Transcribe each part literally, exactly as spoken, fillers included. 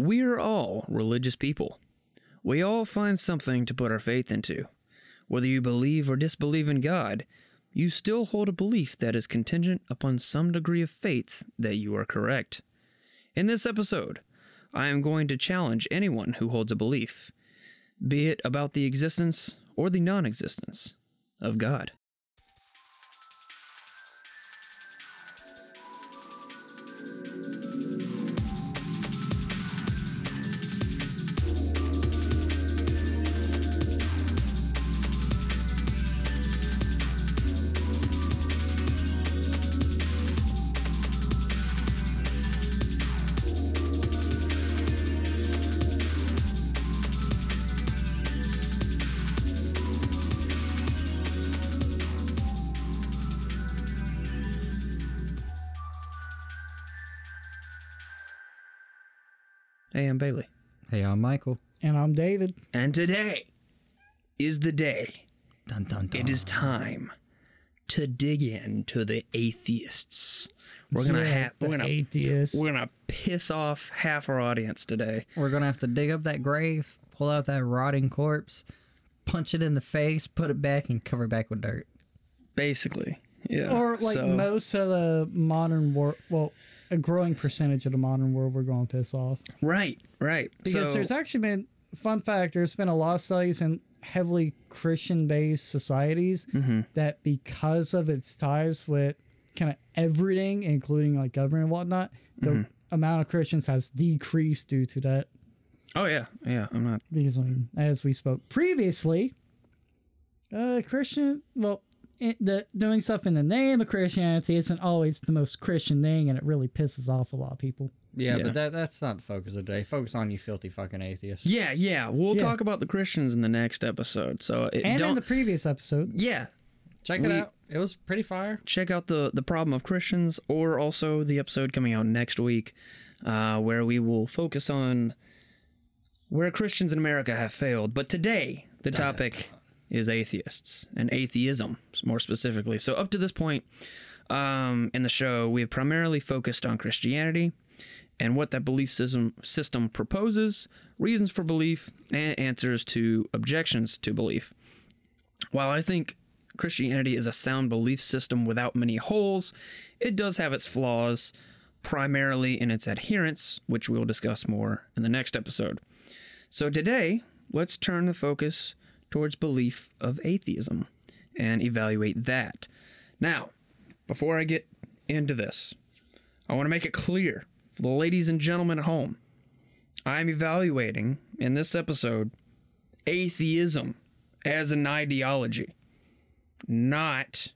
We're all religious people. We all find something to put our faith into. Whether you believe or disbelieve in God, you still hold a belief that is contingent upon some degree of faith that you are correct. In this episode, I am going to challenge anyone who holds a belief, be it about the existence or the non-existence of God. Hey, I'm Bailey. Hey, I'm Michael. And I'm David. And today is the day. Dun, dun, dun. It is time to dig into the atheists. We're gonna yeah, have we're gonna atheists. We're gonna piss off half our audience today. We're gonna have to dig up that grave, pull out that rotting corpse, punch it in the face, put it back, and cover it back with dirt. Basically, yeah. Or like so. most of the modern world. Well. A growing percentage of the modern world we're going to piss off. Right, right. Because so, there's actually been, fun fact, there's been a lot of studies in heavily Christian-based societies mm-hmm. that because of its ties with kind of everything, including like government and whatnot, the mm-hmm. amount of Christians has decreased due to that. Oh, yeah. Yeah, I'm not... Because, I mean, as we spoke previously, uh, Christian... Well... It, the, doing stuff in the name of Christianity isn't always the most Christian thing, and it really pisses off a lot of people. Yeah, yeah. but that, that's not the focus of the day. Focus on you filthy fucking atheists. Yeah, yeah. We'll yeah. talk about the Christians in the next episode. So it, And don't, in the previous episode. Yeah. Check we, it out. It was pretty fire. Check out the, the problem of Christians, or also the episode coming out next week uh, where we will focus on where Christians in America have failed. But today, the dun, topic... Dun, dun. is atheists and atheism, more specifically. So up to this point um, in the show, we have primarily focused on Christianity and what that belief system, system proposes, reasons for belief, and answers to objections to belief. While I think Christianity is a sound belief system without many holes, it does have its flaws, primarily in its adherence, which we'll discuss more in the next episode. So today, let's turn the focus towards belief of atheism and evaluate that. Now, before I get into this, I want to make it clear for the ladies and gentlemen at home, I'm evaluating in this episode atheism as an ideology, not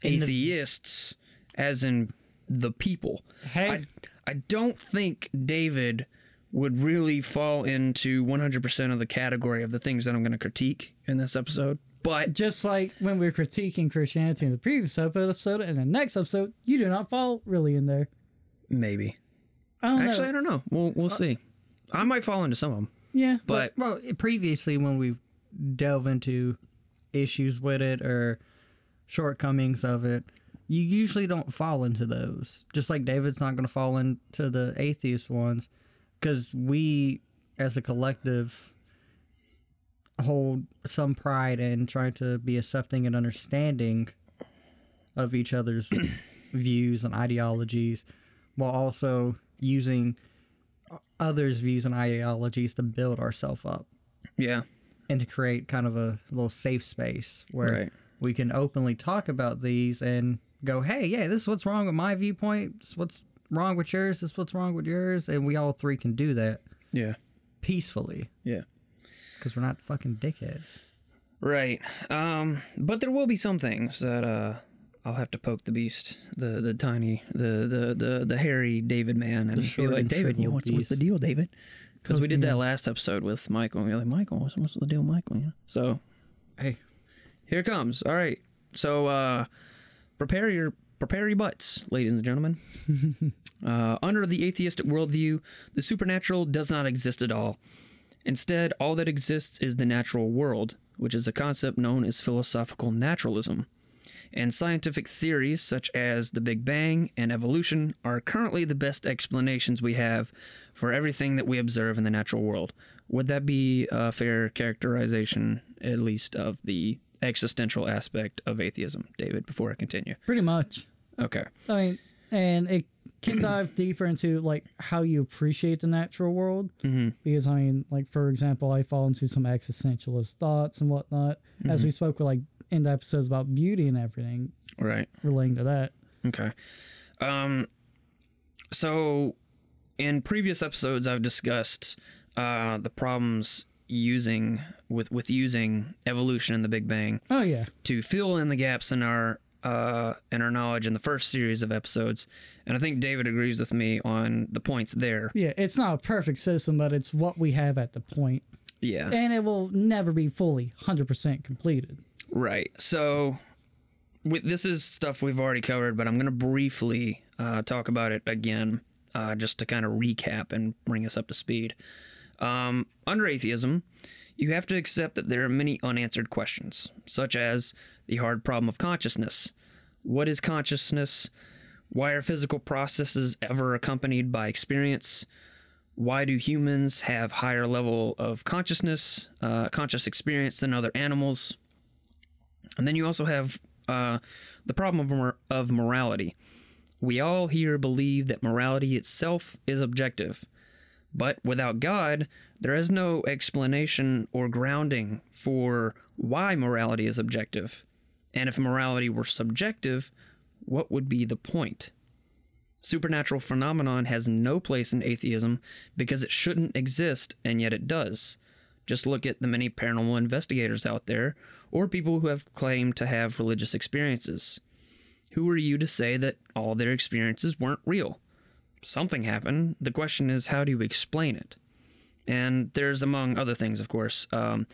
in atheists the... as in the people. Hey. I, I don't think David... would really fall into one hundred percent of the category of the things that I'm going to critique in this episode. But just like when we were critiquing Christianity in the previous episode and the next episode, you do not fall really in there. Maybe. I don't Actually, know. I don't know. We'll we'll uh, see. I might fall into some of them. Yeah. But well, well, previously when we delve into issues with it or shortcomings of it, you usually don't fall into those. Just like David's not going to fall into the atheist ones. Because we, as a collective, hold some pride in trying to be accepting and understanding of each other's views and ideologies, while also using others' views and ideologies to build ourselves up. Yeah. And to create kind of a little safe space where right. we can openly talk about these and go, hey, yeah, this is what's wrong with my viewpoint. This is what's wrong with yours, this is what's wrong with yours, and we all three can do that. Yeah. Peacefully. Yeah. Because we're not fucking dickheads. Right. Um, but there will be some things that uh, I'll have to poke the beast, the the tiny, the the the, the hairy David man, and be like, David, you know, what's, what's the deal, David? Because we did that last episode with Michael, and we were like, Michael, what's, what's the deal, Michael? Yeah. So, hey, here it comes. All right. So, uh, prepare your... Prepare your butts, ladies and gentlemen. uh, under the atheistic worldview, the supernatural does not exist at all. Instead, all that exists is the natural world, which is a concept known as philosophical naturalism. and scientific theories such as the Big Bang and evolution are currently the best explanations we have for everything that we observe in the natural world. Would that be a fair characterization, at least, of the existential aspect of atheism, David, before I continue? Pretty much. Okay. I mean, and it can dive deeper into, like, how you appreciate the natural world. Mm-hmm. Because, I mean, like, for example, I fall into some existentialist thoughts and whatnot, mm-hmm. as we spoke with, like, in the episodes about beauty and everything. Right. Relating to that. Okay. Um. So, in previous episodes, I've discussed uh, the problems using with, with using evolution and the Big Bang. Oh, yeah. To fill in the gaps in our Uh, and our knowledge in the first series of episodes, and I think David agrees with me on the points there. Yeah, it's not a perfect system, but it's what we have at the point. Yeah. And it will never be fully one hundred percent completed. Right. So, with, this is stuff we've already covered, but I'm going to briefly uh, talk about it again, uh, just to kind of recap and bring us up to speed. Um, under atheism, you have to accept that there are many unanswered questions, such as the hard problem of consciousness. What is consciousness? Why are physical processes ever accompanied by experience? Why do humans have higher level of consciousness, uh, conscious experience than other animals? And then you also have uh, the problem of, mor- of morality. We all here believe that morality itself is objective. But without God, there is no explanation or grounding for why morality is objective. And if morality were subjective, what would be the point? Supernatural phenomenon has no place in atheism because it shouldn't exist, and yet it does. Just look at the many paranormal investigators out there, or people who have claimed to have religious experiences. Who are you to say that all their experiences weren't real? Something happened. The question is, how do you explain it? And there's among other things, of course. Um,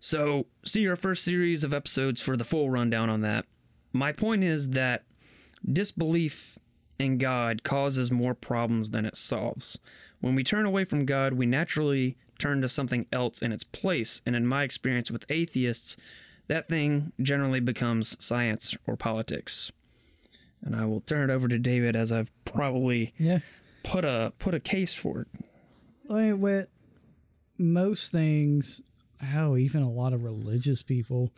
so see our first series of episodes for the full rundown on that. My point is that disbelief in God causes more problems than it solves. When we turn away from God, we naturally turn to something else in its place. And in my experience with atheists, that thing generally becomes science or politics. And I will turn it over to David, as I've probably yeah. put a put a case for it. I mean, with most things, how even a lot of religious people,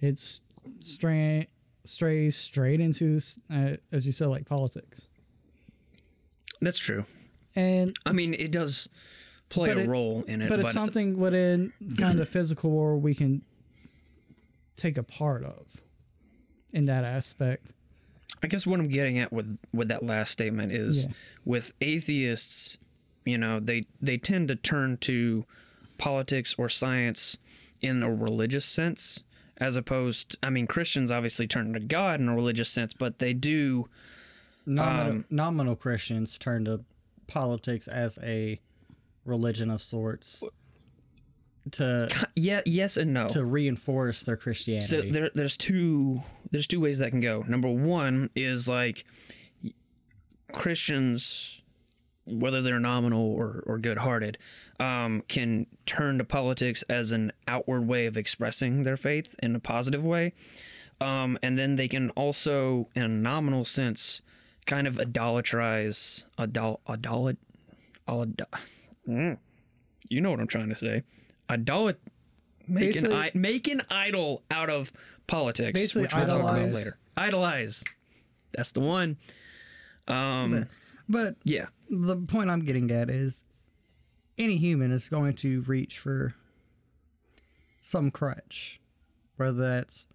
it's straight strays straight into, uh, as you said, like politics. That's true. And I mean, it does play a it, role in it, but, but it's but something it, within kind of the physical world we can take a part of in that aspect. I guess what I'm getting at with, with that last statement is yeah. with atheists, you know, they, they tend to turn to politics or science in a religious sense, as opposed to, I mean, Christians obviously turn to God in a religious sense, but they do. Nominal, um, nominal Christians turn to politics as a religion of sorts. To yeah, yes and no. To reinforce their Christianity. So there, there's two there's two ways that can go. Number one is like Christians, whether they're nominal or, or good-hearted, um, can turn to politics as an outward way of expressing their faith in a positive way. Um, and then they can also, in a nominal sense, kind of idolatrize... Idol, idol, idol, idol, you know what I'm trying to say. Idolat, make an, I- make an idol out of politics, basically, which we'll idolize. talk about later. Idolize, that's the one. Um, but, but yeah, the point I'm getting at is, any human is going to reach for some crutch, whether that's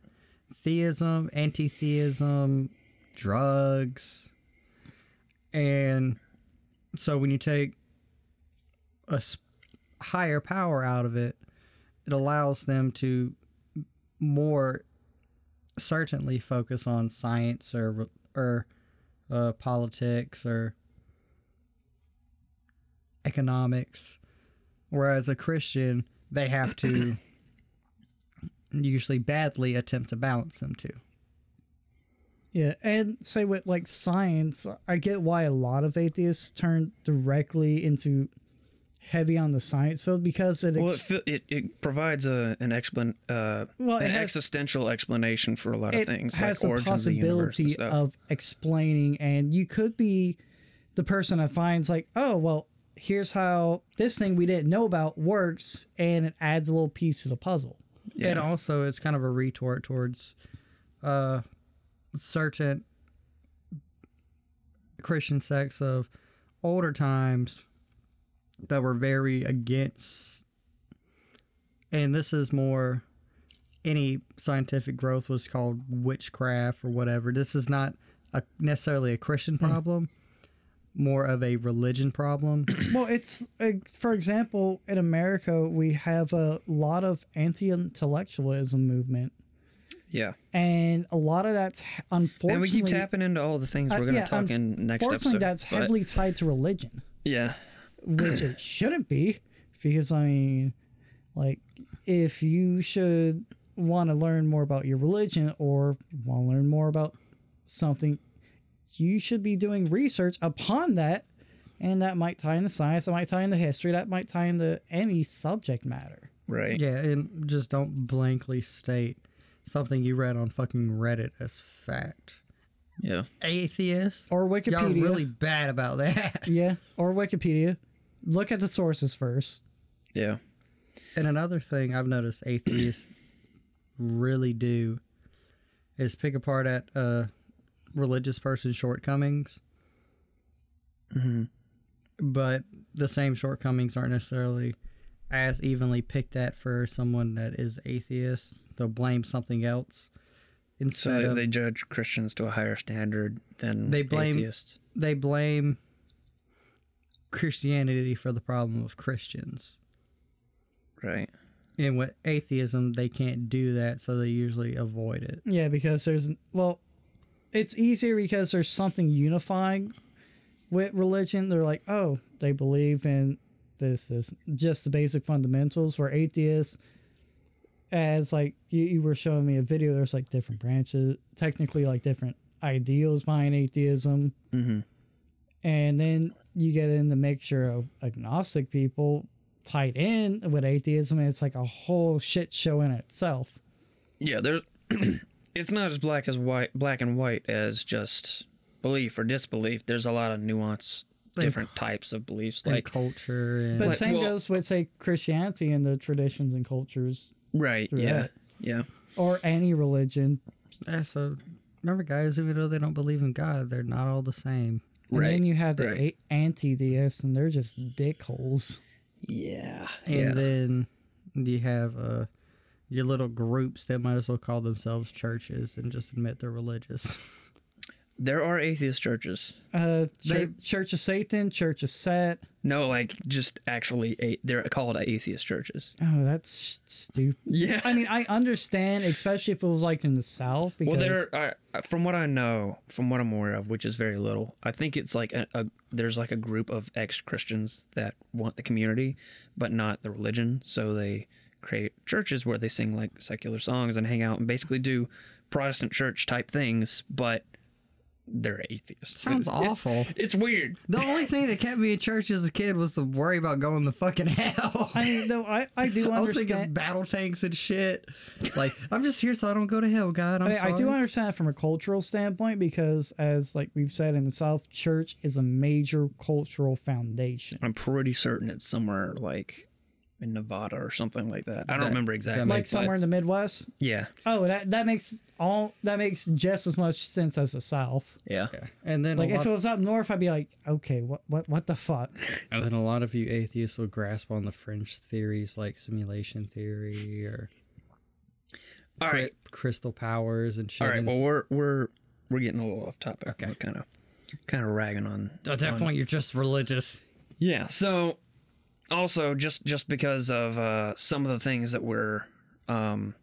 theism, anti-theism, drugs, and so when you take a sp- higher power out of it, it allows them to more certainly focus on science or or uh, politics or economics, whereas a Christian, they have to usually badly attempt to balance them too. Yeah, and say with like science, I get why a lot of atheists turn directly into heavy on the science field because it ex- well, it, it it provides a an explan uh well, an has, existential explanation for a lot of things. It has like the origins possibility of, the and of explaining, and you could be the person that finds like, oh well, here's how this thing we didn't know about works, and it adds a little piece to the puzzle. Yeah. And also, it's kind of a retort towards uh, certain Christian sects of older times that were very against, and this is more, any scientific growth was called witchcraft or whatever. This is not a, necessarily a Christian problem, hmm. more of a religion problem. Well, it's, uh, for example, in America, we have a lot of anti-intellectualism movement. Yeah. And a lot of that's unfortunately... And we keep tapping into all the things we're uh, going to yeah, talk in next episode. Unfortunately, that's but... heavily tied to religion. Yeah. Which it shouldn't be, because, I mean, like, if you should want to learn more about your religion or want to learn more about something, you should be doing research upon that, and that might tie into science, that might tie into history, that might tie into any subject matter. Right. Yeah, and just don't blankly state... something you read on fucking Reddit as fact. Yeah. Atheist. Or Wikipedia. Y'all are really bad about that. Yeah. Or Wikipedia. Look at the sources first. Yeah. And another thing I've noticed atheists really do is pick apart at uh, religious person's shortcomings. Mm-hmm. But the same shortcomings aren't necessarily as evenly picked at for someone that is atheist. They'll blame something else. Instead so of, they judge Christians to a higher standard than they blame, atheists. They blame Christianity for the problem of Christians. Right. And with atheism, they can't do that, so they usually avoid it. Yeah, because there's... Well, it's easier because there's something unifying with religion. They're like, oh, they believe in this, this. Just the basic fundamentals. Where atheists... As like you, you were showing me a video, there's like different branches, technically like different ideals behind atheism. Mm-hmm. And then you get in the mixture of agnostic people tied in with atheism, and it's like a whole shit show in itself. Yeah, there's it's not as black as white, black and white as just belief or disbelief. There's a lot of nuance. Different and, types of beliefs, like and culture, and, but like, same well, goes with say Christianity and the traditions and cultures. Right, yeah, that. yeah. Or any religion. Yeah, so, remember guys, even though they don't believe in God, they're not all the same. And right, then you have the right. a- anti-deists, and they're just dickholes. Yeah. And yeah. then you have uh, your little groups that might as well call themselves churches and just admit they're religious. There are atheist churches. Uh, they, Church of Satan, Church of Set. No, like just actually, a, they're called atheist churches. Oh, that's stupid. Yeah, I mean, I understand, especially if it was like in the South. Because... Well, there, I, from what I know, from what I'm aware of, which is very little, I think it's like a, a there's like a group of ex-Christians that want the community, but not the religion, so they create churches where they sing like secular songs and hang out and basically do Protestant church type things, but. They're atheists. Sounds it's, awful. It's, it's weird. The only thing that kept me in church as a kid was the worry about going to fucking hell. I mean, though, I, I do understand. I was thinking of battle tanks and shit. Like, I'm just here so I don't go to hell, God. I'm I, sorry. I do understand from a cultural standpoint because, as like we've said in the South, church is a major cultural foundation. I'm pretty certain it's somewhere like in Nevada or something like that. I don't that, remember exactly. Like somewhere in the Midwest? Yeah. Oh, that, that makes all that makes just as much sense as the South. Yeah. yeah. And then like if it was up north, I'd be like, okay, what what what the fuck? And then a lot of you atheists will grasp on the fringe theories like simulation theory or all cri- right. crystal powers and shit. All right, well we're we're we're getting a little off topic. Okay. We're kind of kind of ragging on at that on point it. You're just religious. Yeah. So also, just, just because of uh, some of the things that we're um,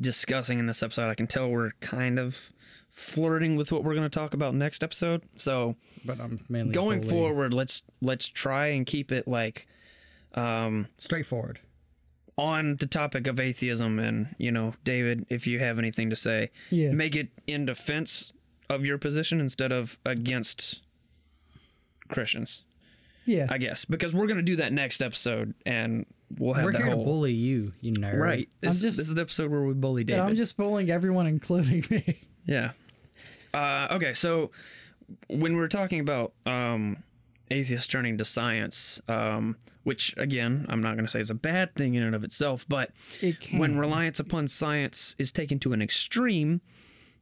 discussing in this episode, I can tell we're kind of flirting with what we're going to talk about next episode. So, but I'm mainly going bullying. forward, let's let's try and keep it like um, straightforward on the topic of atheism. And you know, David, if you have anything to say, yeah. make it in defense of your position instead of against Christians. Yeah, I guess, because we're going to do that next episode, and we'll have we're that here whole... to bully you, you nerd. Right. This, I'm just, this is the episode where we bully David. Yeah, I'm just bullying everyone, including me. Yeah. Uh, okay, so when we were talking about um, atheists turning to science, um, which, again, I'm not going to say is a bad thing in and of itself, but it can. When reliance upon science is taken to an extreme,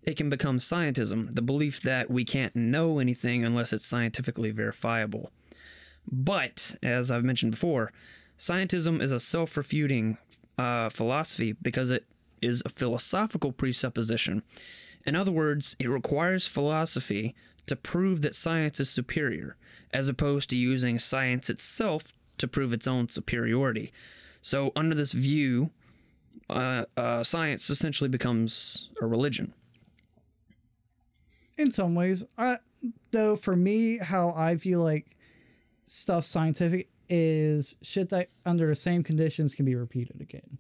it can become scientism, the belief that we can't know anything unless it's scientifically verifiable. But, as I've mentioned before, scientism is a self-refuting uh, philosophy because it is a philosophical presupposition. In other words, it requires philosophy to prove that science is superior, as opposed to using science itself to prove its own superiority. So, under this view, uh, uh, science essentially becomes a religion. In some ways. I, though, for me, how I view, like, stuff scientific is shit that under the same conditions can be repeated again.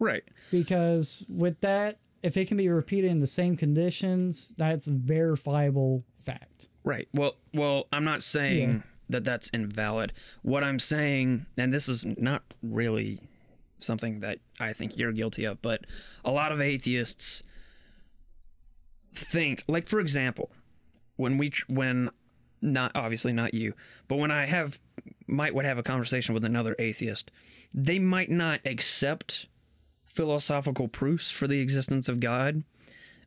Right. Because with that, if it can be repeated in the same conditions, that's verifiable fact. Right. Well, well, I'm not saying yeah. that that's invalid. What I'm saying, and this is not really something that I think you're guilty of, but a lot of atheists think, like, for example, when we, when Not obviously not you, but when I have might would have a conversation with another atheist, they might not accept philosophical proofs for the existence of God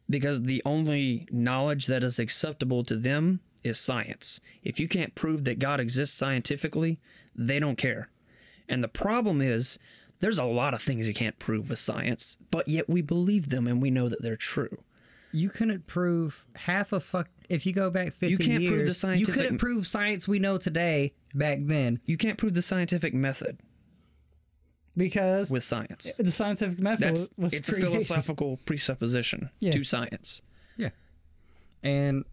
because the only knowledge that is acceptable to them is science. If you can't prove that God exists scientifically, they don't care. And the problem is there's a lot of things you can't prove with science, but yet we believe them and we know that they're true. You couldn't prove half a fuck. If you go back fifty you can't years, prove the scientific, you couldn't prove science we know today back then. You can't prove the scientific method. Because... With science. The scientific method That's, was It's created. A philosophical presupposition yeah. to science. Yeah. And...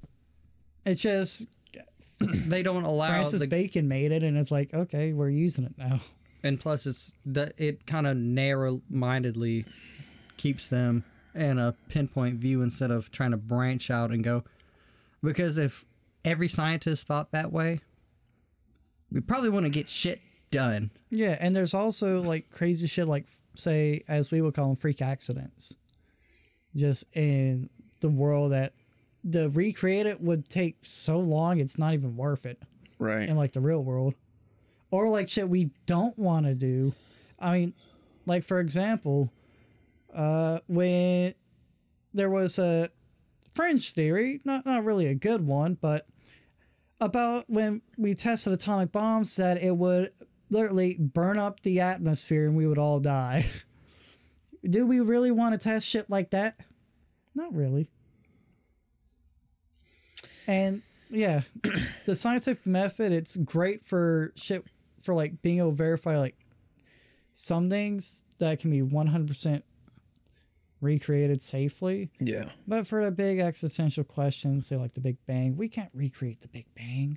It's just... They don't allow... Francis the, Bacon made it, and it's like, okay, we're using it now. And plus, it's the, it kind of narrow-mindedly keeps them in a pinpoint view instead of trying to branch out and go... Because if every scientist thought that way, we probably wouldn't get shit done. Yeah, and there's also, like, crazy shit, like, say, as we would call them, freak accidents. Just in the world that the recreate it would take so long, it's not even worth it. Right. In, like, the real world. Or, like, shit we don't want to do. I mean, like, for example, uh, when there was a... fringe theory, not not really a good one, but about when we tested atomic bombs that it would literally burn up the atmosphere and we would all die. Do we really want to test shit like that? Not really. And yeah, the scientific method, it's great for shit for like being able to verify like some things that can be one hundred percent recreated safely. Yeah. But for the big existential questions, say like the Big Bang, we can't recreate the Big Bang.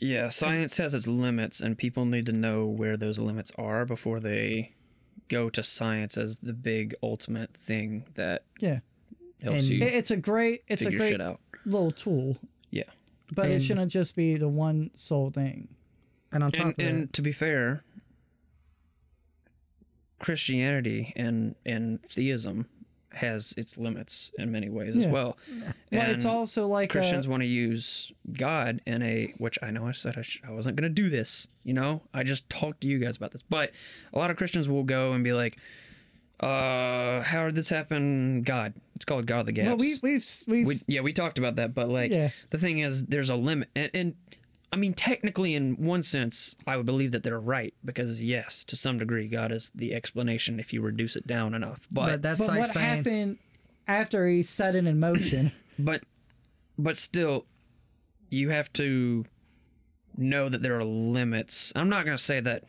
Yeah, science has its limits, and people need to know where those limits are before they go to science as the big ultimate thing that yeah. helps and you. It's a great it's a great little tool. Yeah. But and, it shouldn't just be the one sole thing. And on top and, of and that, to be fair, Christianity and, and theism has its limits in many ways yeah. as well. Well, and it's also like Christians a, want to use God in a, which I know I said I, sh- I wasn't going to do this, you know, I just talked to you guys about this, but a lot of Christians will go and be like, uh, how did this happen? God, it's called God of the Gaps. Well, we, we've, we've, we, yeah, we talked about that, but like yeah. the thing is there's a limit. And, and I mean, technically in one sense, I would believe that they're right because yes, to some degree, God is the explanation if you reduce it down enough. But, but that's but like what saying, happened after he set it in motion. But, but still, you have to know that there are limits. I'm not going to say that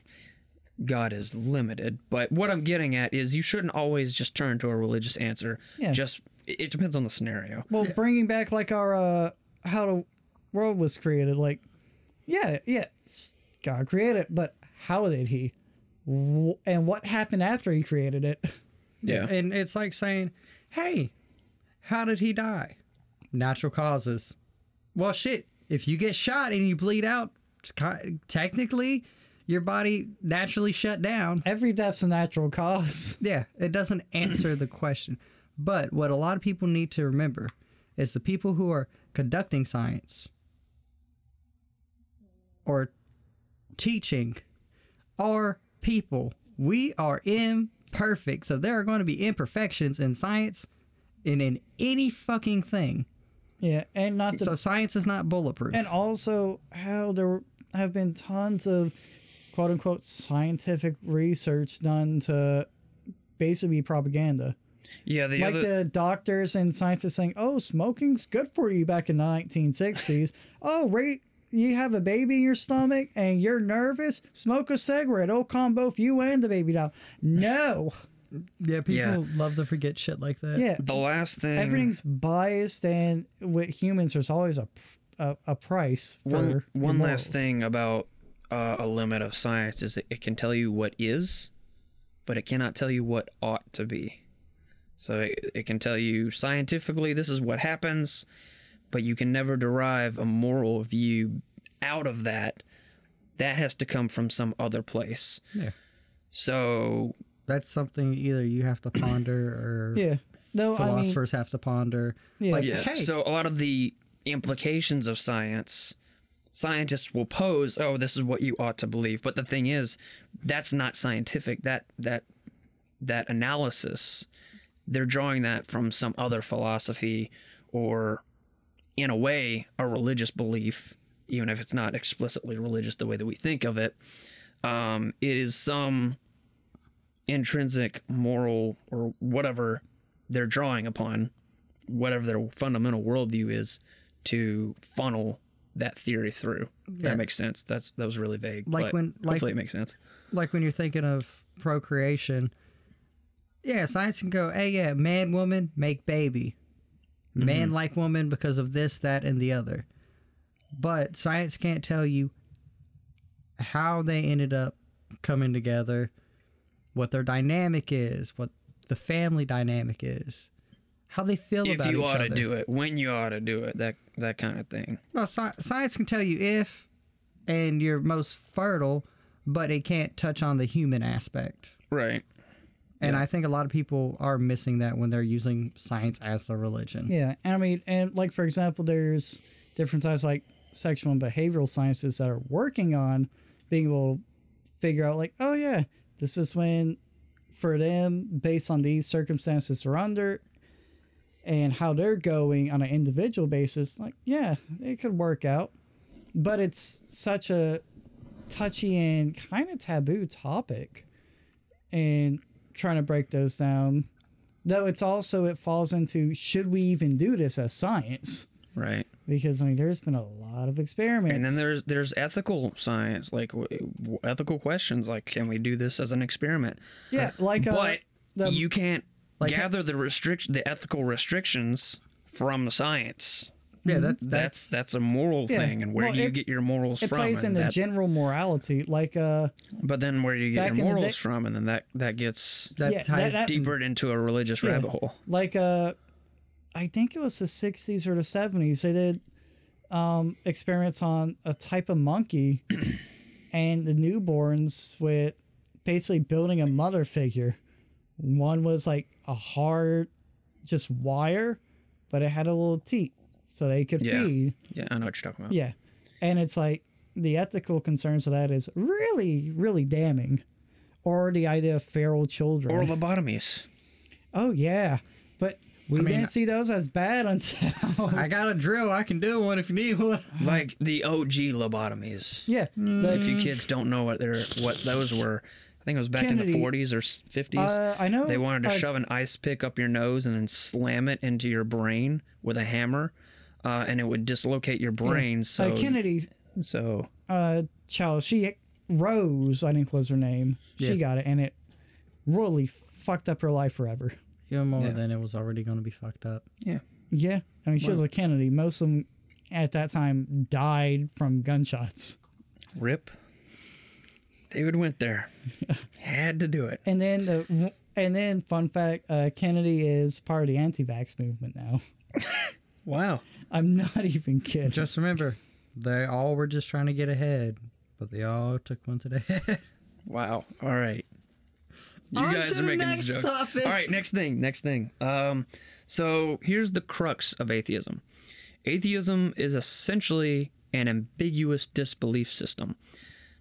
God is limited, but what I'm getting at is you shouldn't always just turn to a religious answer. Yeah. Just it depends on the scenario. Well, bringing back like our uh, how the world was created, like. Yeah, yeah, God created it, but how did he? And what happened after he created it? Yeah. And it's like saying, hey, how did he die? Natural causes. Well, shit, if you get shot and you bleed out, technically your body naturally shut down. Every death's a natural cause. Yeah, it doesn't answer the question. But what a lot of people need to remember is the people who are conducting science or teaching are people. We are imperfect, so there are going to be imperfections in science and in any fucking thing. Yeah, and not to, so science is not bulletproof. And also, how there have been tons of quote unquote scientific research done to basically be propaganda. Yeah, the like other... the doctors and scientists saying, "Oh, smoking's good for you." Back in the nineteen sixties, oh, right. You have a baby in your stomach and you're nervous, smoke a cigarette. It'll calm both you and the baby down. No. Yeah, people yeah. love to forget shit like that. Yeah. The last thing. Everything's biased, and with humans, there's always a, a, a price for One, one last thing about uh, a limit of science is that it can tell you what is, but it cannot tell you what ought to be. So it, it can tell you scientifically this is what happens, but you can never derive a moral view out of that. That has to come from some other place. Yeah. So that's something either you have to ponder or yeah. no, philosophers I mean, have to ponder. Yeah. Like, yeah. Hey. So a lot of the implications of science, scientists will pose, oh, this is what you ought to believe. But the thing is, that's not scientific. That that that analysis, they're drawing that from some other philosophy or, in a way, a religious belief, even if it's not explicitly religious the way that we think of it. Um, it is some intrinsic moral or whatever they're drawing upon, whatever their fundamental worldview is, to funnel that theory through. Yeah. That makes sense. That's that was really vague. Like but when, hopefully like, it makes sense. Like when you're thinking of procreation, yeah, science can go, hey, yeah, man, woman, make baby. Man mm-hmm. like woman because of this, that, and the other. But science can't tell you how they ended up coming together, what their dynamic is, what the family dynamic is, how they feel if about each other. If you ought to do it, when you ought to do it, that that kind of thing. Well, sci- science can tell you if and you're most fertile, but it can't touch on the human aspect. Right. And yeah. I think a lot of people are missing that when they're using science as their religion. Yeah. And I mean, and like, for example, there's different types like sexual and behavioral sciences that are working on being able to figure out like, oh, yeah, this is when for them, based on these circumstances they're under and how they're going on an individual basis, like, yeah, it could work out. But it's such a touchy and kind of taboo topic. And trying to break those down, though, it's also it falls into should we even do this as science, right? Because I mean, there's been a lot of experiments, and then there's there's ethical science, like w- ethical questions, like can we do this as an experiment? Yeah, like, uh, but the, you can't like gather ha- the restrict the ethical restrictions from the science. Yeah, that's that's that's, that's a moral yeah. thing, and where well, do you it, get your morals it from? It plays in the that, general morality, like uh. But then, where do you get your morals day, from? And then that that gets that yeah, ties that, that, deeper into a religious yeah, rabbit hole. Like uh, I think it was the sixties or the seventies. They did um, experiments on a type of monkey and the newborns with basically building a mother figure. One was like a hard, just wire, but it had a little teat. So they could yeah. feed. Yeah, I know what you're talking about. Yeah. And it's like the ethical concerns of that is really, really damning. Or the idea of feral children. Or lobotomies. Oh, yeah. But we I mean, didn't see those as bad until... I got a drill. I can do one if you need one. Like the O G lobotomies. Yeah. Mm. If you kids don't know what they're what those were... I think it was back Kennedy. in the forties or fifties. Uh, I know. They wanted to uh, shove an ice pick up your nose and then slam it into your brain with a hammer. Uh, and it would dislocate your brain. Yeah. So uh, Kennedy, so uh, child, she Rose, I think was her name. Yeah. She got it, and it really fucked up her life forever. Yeah, more yeah. than it was already going to be fucked up. Yeah, yeah. I mean, she well, was a Kennedy. Most of them at that time died from gunshots. Rip. David went there. Had to do it. And then the and then fun fact: uh, Kennedy is part of the anti-vax movement now. Wow. I'm not even kidding. Just remember, They all were just trying to get ahead, but they all took one to the head. Wow. All right. You on guys to are the making next jokes. Topic. All right, next thing, next thing. Um, so here's the crux of atheism. Atheism is essentially an ambiguous disbelief system.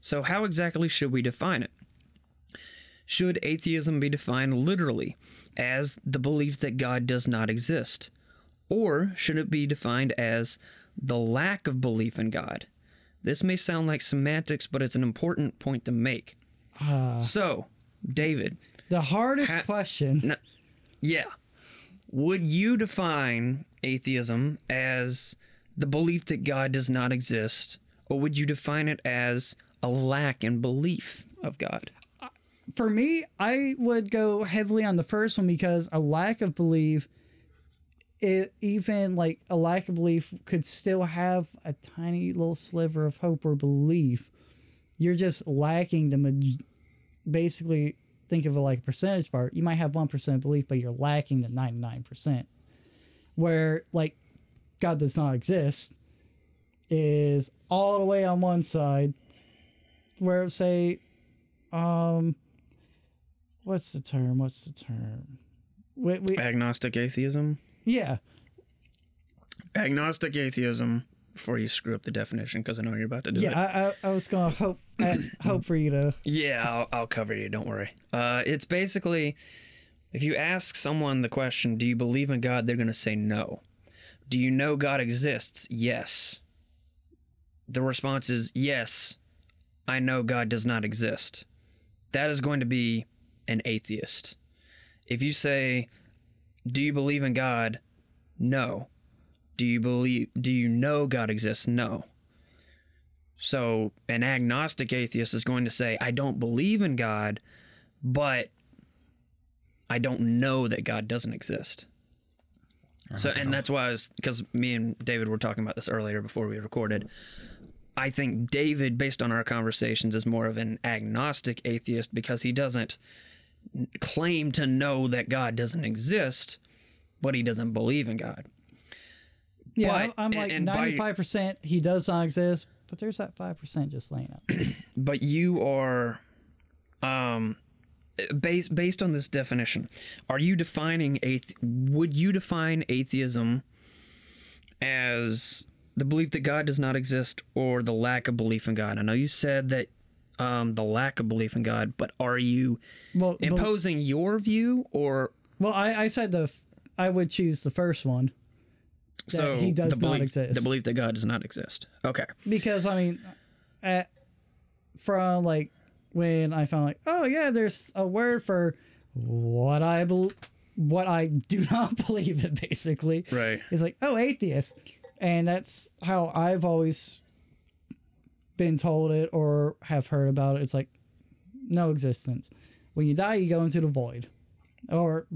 So how exactly should we define it? Should atheism be defined literally as the belief that God does not exist? Or should it be defined as the lack of belief in God? This may sound like semantics, but it's an important point to make. Uh, so, David. The hardest ha- question. No, yeah. Would you define atheism as the belief that God does not exist, or would you define it as a lack in belief of God? For me, I would go heavily on the first one, because a lack of belief, it, even like a lack of belief could still have a tiny little sliver of hope or belief. You're just lacking the maj- basically think of it like a percentage part. You might have one percent belief, but you're lacking the ninety-nine percent. Where like God does not exist is all the way on one side, where say, um, what's the term? What's the term? We, we, Agnostic atheism. Yeah. Agnostic atheism, before you screw up the definition, because I know you're about to do yeah, it. Yeah, I, I, I was going to hope I, hope for you to... Yeah, I'll, I'll cover you, don't worry. Uh, it's basically, if you ask someone the question, do you believe in God? They're going to say no. Do you know God exists? Yes. The response is, yes, I know God does not exist. That is going to be an atheist. If you say... Do you believe in God? No. Do you believe? Do you know God exists? No. So an agnostic atheist is going to say, I don't believe in God, but I don't know that God doesn't exist. So, and that's why I was, because me and David were talking about this earlier before we recorded. I think David, based on our conversations, is more of an agnostic atheist because he doesn't claim to know that God doesn't exist, but he doesn't believe in God. Yeah, but, I'm like and, and ninety-five percent by, he does not exist, but there's that five percent just laying up. But you are, um, based based on this definition, are you defining athe- would you define atheism as the belief that God does not exist or the lack of belief in God? I know you said that Um, the lack of belief in God, but are you well, imposing bel- your view or? Well, I, I said the f- I would choose the first one. That so he does belief, not exist. The belief that God does not exist. Okay. Because I mean, at, from like when I found like, oh yeah, there's a word for what I be- what I do not believe in, basically. Right. It's like, oh, atheist, and that's how I've always been told it or have heard about it. It's like no existence. When you die, you go into the void, or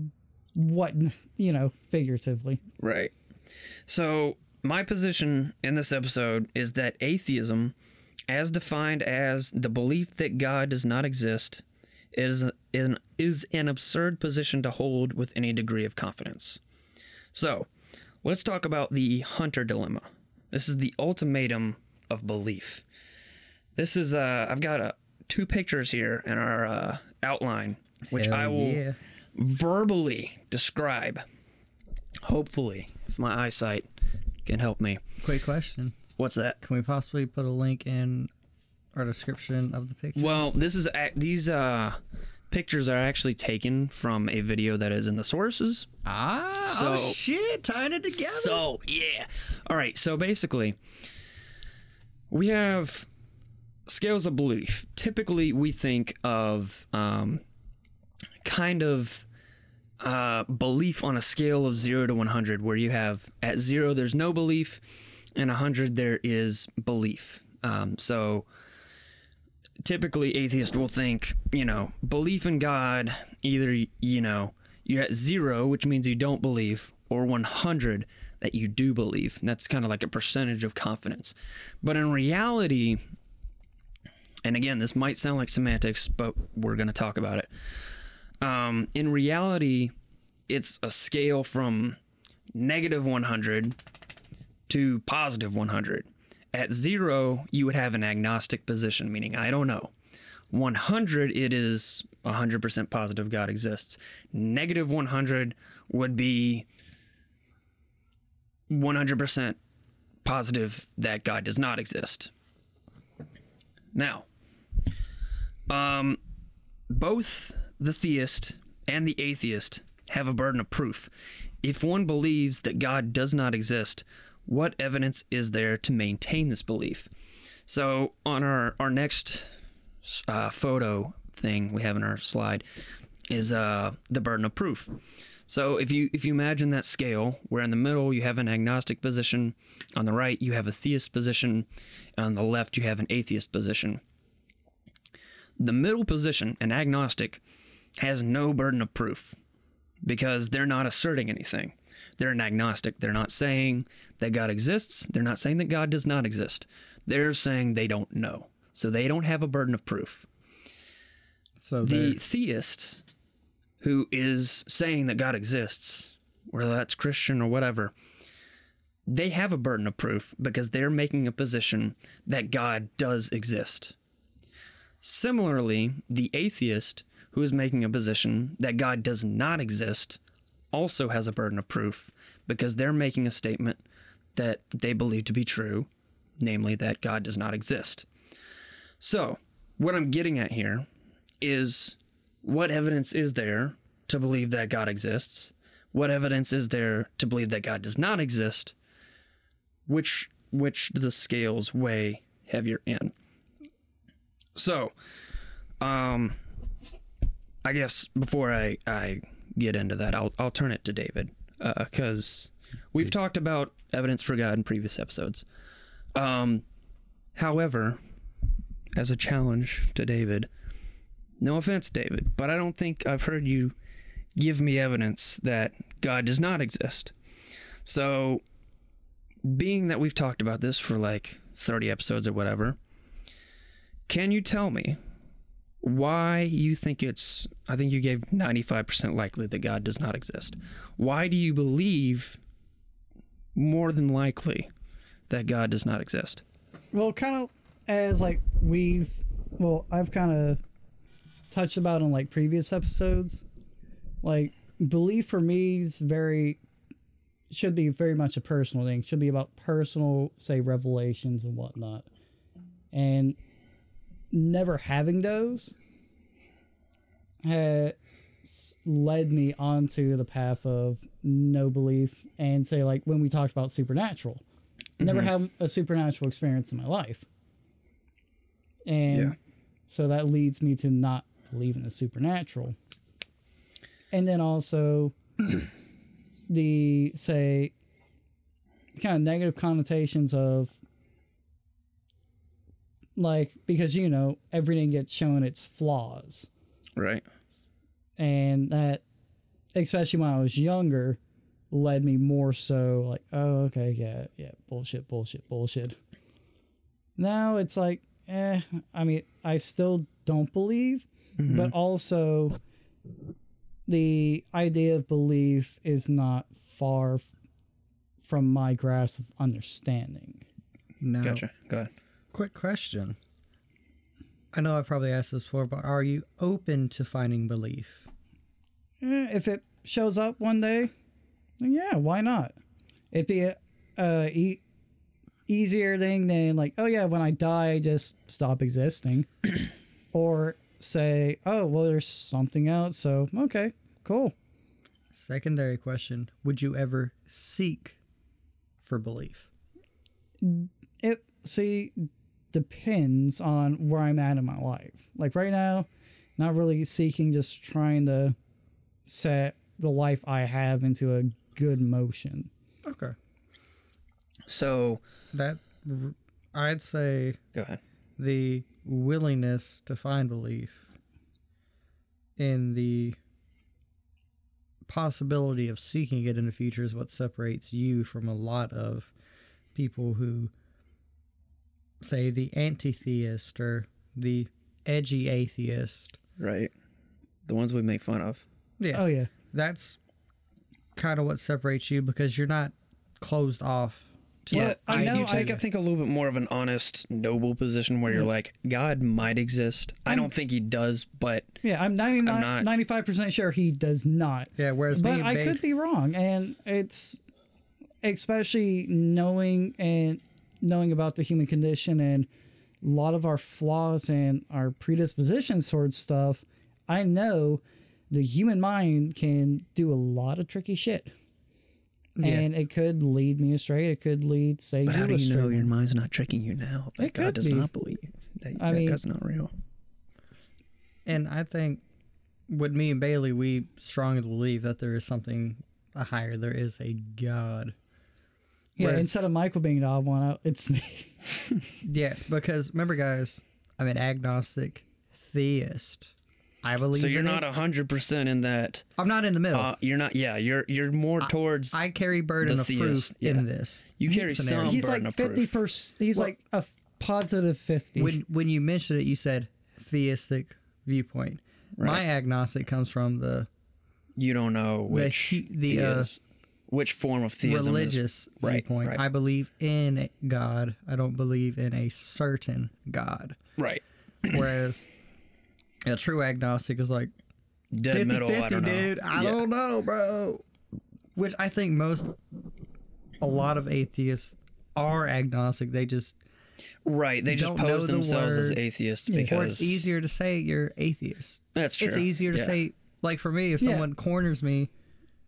what, you know, figuratively. Right. So my position in this episode is that atheism, as defined as the belief that God does not exist, is an, is an absurd position to hold with any degree of confidence. So let's talk about the Hunter dilemma. This is the ultimatum of belief. This is, uh, I've got uh, two pictures here in our uh, outline, which Hell I will yeah. verbally describe. Hopefully, if my eyesight can help me. Quick question. What's that? Can we possibly put a link in our description of the pictures? Well, this is uh, these uh, pictures are actually taken from a video that is in the sources. Ah, so, oh shit, tying it together. So, yeah. All right, so basically, we have scales of belief. Typically, we think of um, kind of uh, belief on a scale of zero to one hundred, where you have at zero, there's no belief, and one hundred, there is belief. Um, so typically, atheists will think, you know, belief in God, either, you know, you're at zero, which means you don't believe, or one hundred, that you do believe. And that's kind of like a percentage of confidence. But in reality... And again, this might sound like semantics, but we're going to talk about it. Um, in reality, it's a scale from negative one hundred to positive one hundred. At zero, you would have an agnostic position, meaning I don't know. one hundred, it is one hundred percent positive God exists. Negative one hundred would be one hundred percent positive that God does not exist. Now, um, both the theist and the atheist have a burden of proof. If one believes that God does not exist, what evidence is there to maintain this belief? So on our, our next uh, photo thing we have in our slide is uh, the burden of proof. So if you if you imagine that scale, where in the middle you have an agnostic position, on the right you have a theist position, and on the left you have an atheist position. The middle position, an agnostic, has no burden of proof because they're not asserting anything. They're an agnostic. They're not saying that God exists. They're not saying that God does not exist. They're saying they don't know. So they don't have a burden of proof. So the theist, who is saying that God exists, whether that's Christian or whatever, they have a burden of proof because they're making a position that God does exist. Similarly, the atheist, who is making a position that God does not exist, also has a burden of proof because they're making a statement that they believe to be true, namely that God does not exist. So, what I'm getting at here is, what evidence is there to believe that God exists? What evidence is there to believe that God does not exist? Which which do the scales weigh heavier in? So, um, I guess before I, I get into that, I'll I'll turn it to David, because uh, we've talked about evidence for God in previous episodes. Um, however, as a challenge to David. No offense, David, but I don't think I've heard you give me evidence that God does not exist. So, being that we've talked about this for like thirty episodes or whatever, can you tell me why you think it's, I think you gave ninety-five percent likely that God does not exist. Why do you believe more than likely that God does not exist? Well, kind of as like we've, well, I've kind of touched about on like previous episodes, like belief for me is very should be very much a personal thing. It should be about personal, say, revelations and whatnot, and never having those uh, led me onto the path of no belief. And say, like when we talked about supernatural, mm-hmm. never have a supernatural experience in my life, and yeah. so that leads me to not believe in the supernatural. And then also the, say, kind of negative connotations of, like, because, you know, everything gets shown its flaws. Right. And that, especially when I was younger, led me more so like, oh, okay, yeah, yeah, bullshit, bullshit, bullshit. Now it's like, eh, I mean, I still don't believe. Mm-hmm. But also, the idea of belief is not far f- from my grasp of understanding. Now, gotcha. Go ahead. Quick question. I know I've probably asked this before, but are you open to finding belief? Eh, if it shows up one day, then yeah, why not? It'd be a, uh, e- easier thing than like, oh yeah, when I die, I just stop existing. Or say, oh, well, there's something else, so okay, cool. Secondary question, would you ever seek for belief? It, see, depends on where I'm at in my life. Like right now, not really seeking, just trying to set the life I have into a good motion. Okay. So that, I'd say... Go ahead. The willingness to find belief and the possibility of seeking it in the future is what separates you from a lot of people who say the anti-theist or the edgy atheist. Right. The ones we make fun of. Yeah. Oh, yeah. That's kind of what separates you because you're not closed off Yeah, I know. I think a little bit more of an honest, noble position where you're like, God might exist. I don't think he does, but yeah, I'm ninety-nine, ninety-five percent sure he does not. Yeah, whereas but I could be wrong, and it's especially knowing and knowing about the human condition and a lot of our flaws and our predispositions towards stuff. I know the human mind can do a lot of tricky shit. Yeah. And it could lead me astray. It could lead, say, but you how do you astray. know your mind's not tricking you now? That it God could does be. not believe that, that mean, God's not real. And I think with me and Bailey, we strongly believe that there is something higher. There is a God. Yeah, Whereas, instead of Michael being the odd one, it's me. Yeah, because remember, guys, I'm an agnostic theist. I believe. So you're not a hundred percent in that. I'm not in the middle. Uh, you're not. Yeah, you're you're more towards. I, I carry burden the of theist, proof yeah. in this. You carry scenario. some. He's burden like fifty first. He's well, like a positive fifty. When when you mentioned it, you said theistic viewpoint. Right. My agnostic comes from the. You don't know which the, the uh, which form of theism religious is. viewpoint. Right, right. I believe in God. I don't believe in a certain God. Right. Whereas. A true agnostic is like dead metal. I don't know, dude. I yeah. don't know, bro. Which I think most, a lot of atheists are agnostic. They just right. They just pose themselves the as atheists yeah. because or it's easier to say you're atheist. That's true. It's easier to yeah. say, like for me, if someone yeah. corners me,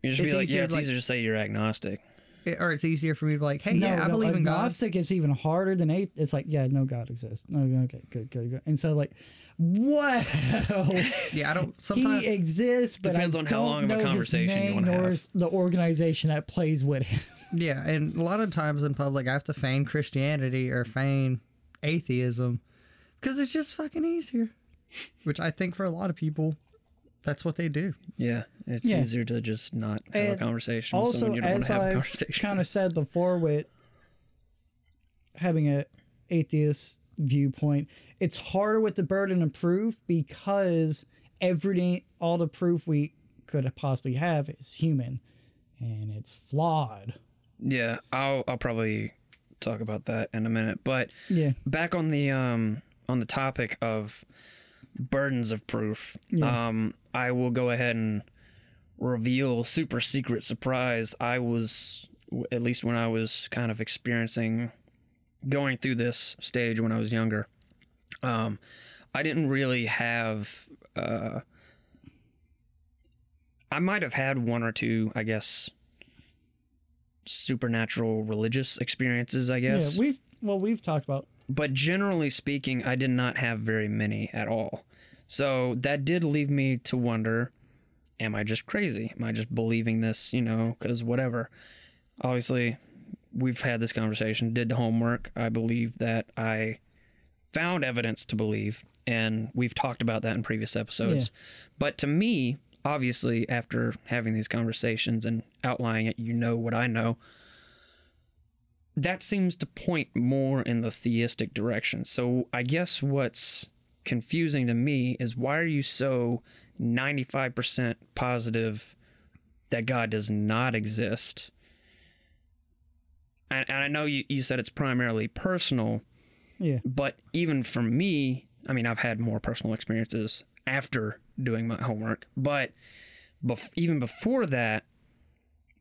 you just it's be like, yeah, it's like, easier to say you're agnostic. It, or it's easier for me to be like, hey, no, yeah, no, I believe in God. Agnostic is even harder than atheist. It's like, yeah, no, God exists. No, okay, good, good, good. And so, like, wow. yeah, I don't. Sometimes he exists, but depends I on how long of a conversation you want to have. The organization that plays with him. Yeah, and a lot of times in public, I have to feign Christianity or feign atheism because it's just fucking easier. Which I think for a lot of people. That's what they do. Yeah, it's yeah. easier to just not have and a conversation with someone you don't want to have I've a conversation. Kind of said before with having an atheist viewpoint, it's harder with the burden of proof because everything, all the proof we could possibly have is human, and it's flawed. Yeah, I'll I'll probably talk about that in a minute. But yeah, back on the um on the topic of burdens of proof. Yeah. Um, I will go ahead and reveal super secret surprise. I was, at least when I was kind of experiencing going through this stage when I was younger, um, I didn't really have, uh, I might have had one or two, I guess, supernatural religious experiences, I guess. Yeah, we've, well, we've talked about. But generally speaking, I did not have very many at all. So that did leave me to wonder, am I just crazy? Am I just believing this, you know, because whatever. Obviously, we've had this conversation, did the homework. I believe that I found evidence to believe, and we've talked about that in previous episodes. Yeah. But to me, obviously, after having these conversations and outlining it, you know what I know. That seems to point more in the theistic direction. So I guess what's confusing to me is why are you so ninety-five percent positive that God does not exist? And, and I know you, you said it's primarily personal. Yeah. But even for me, I mean, I've had more personal experiences after doing my homework. But bef- even before that,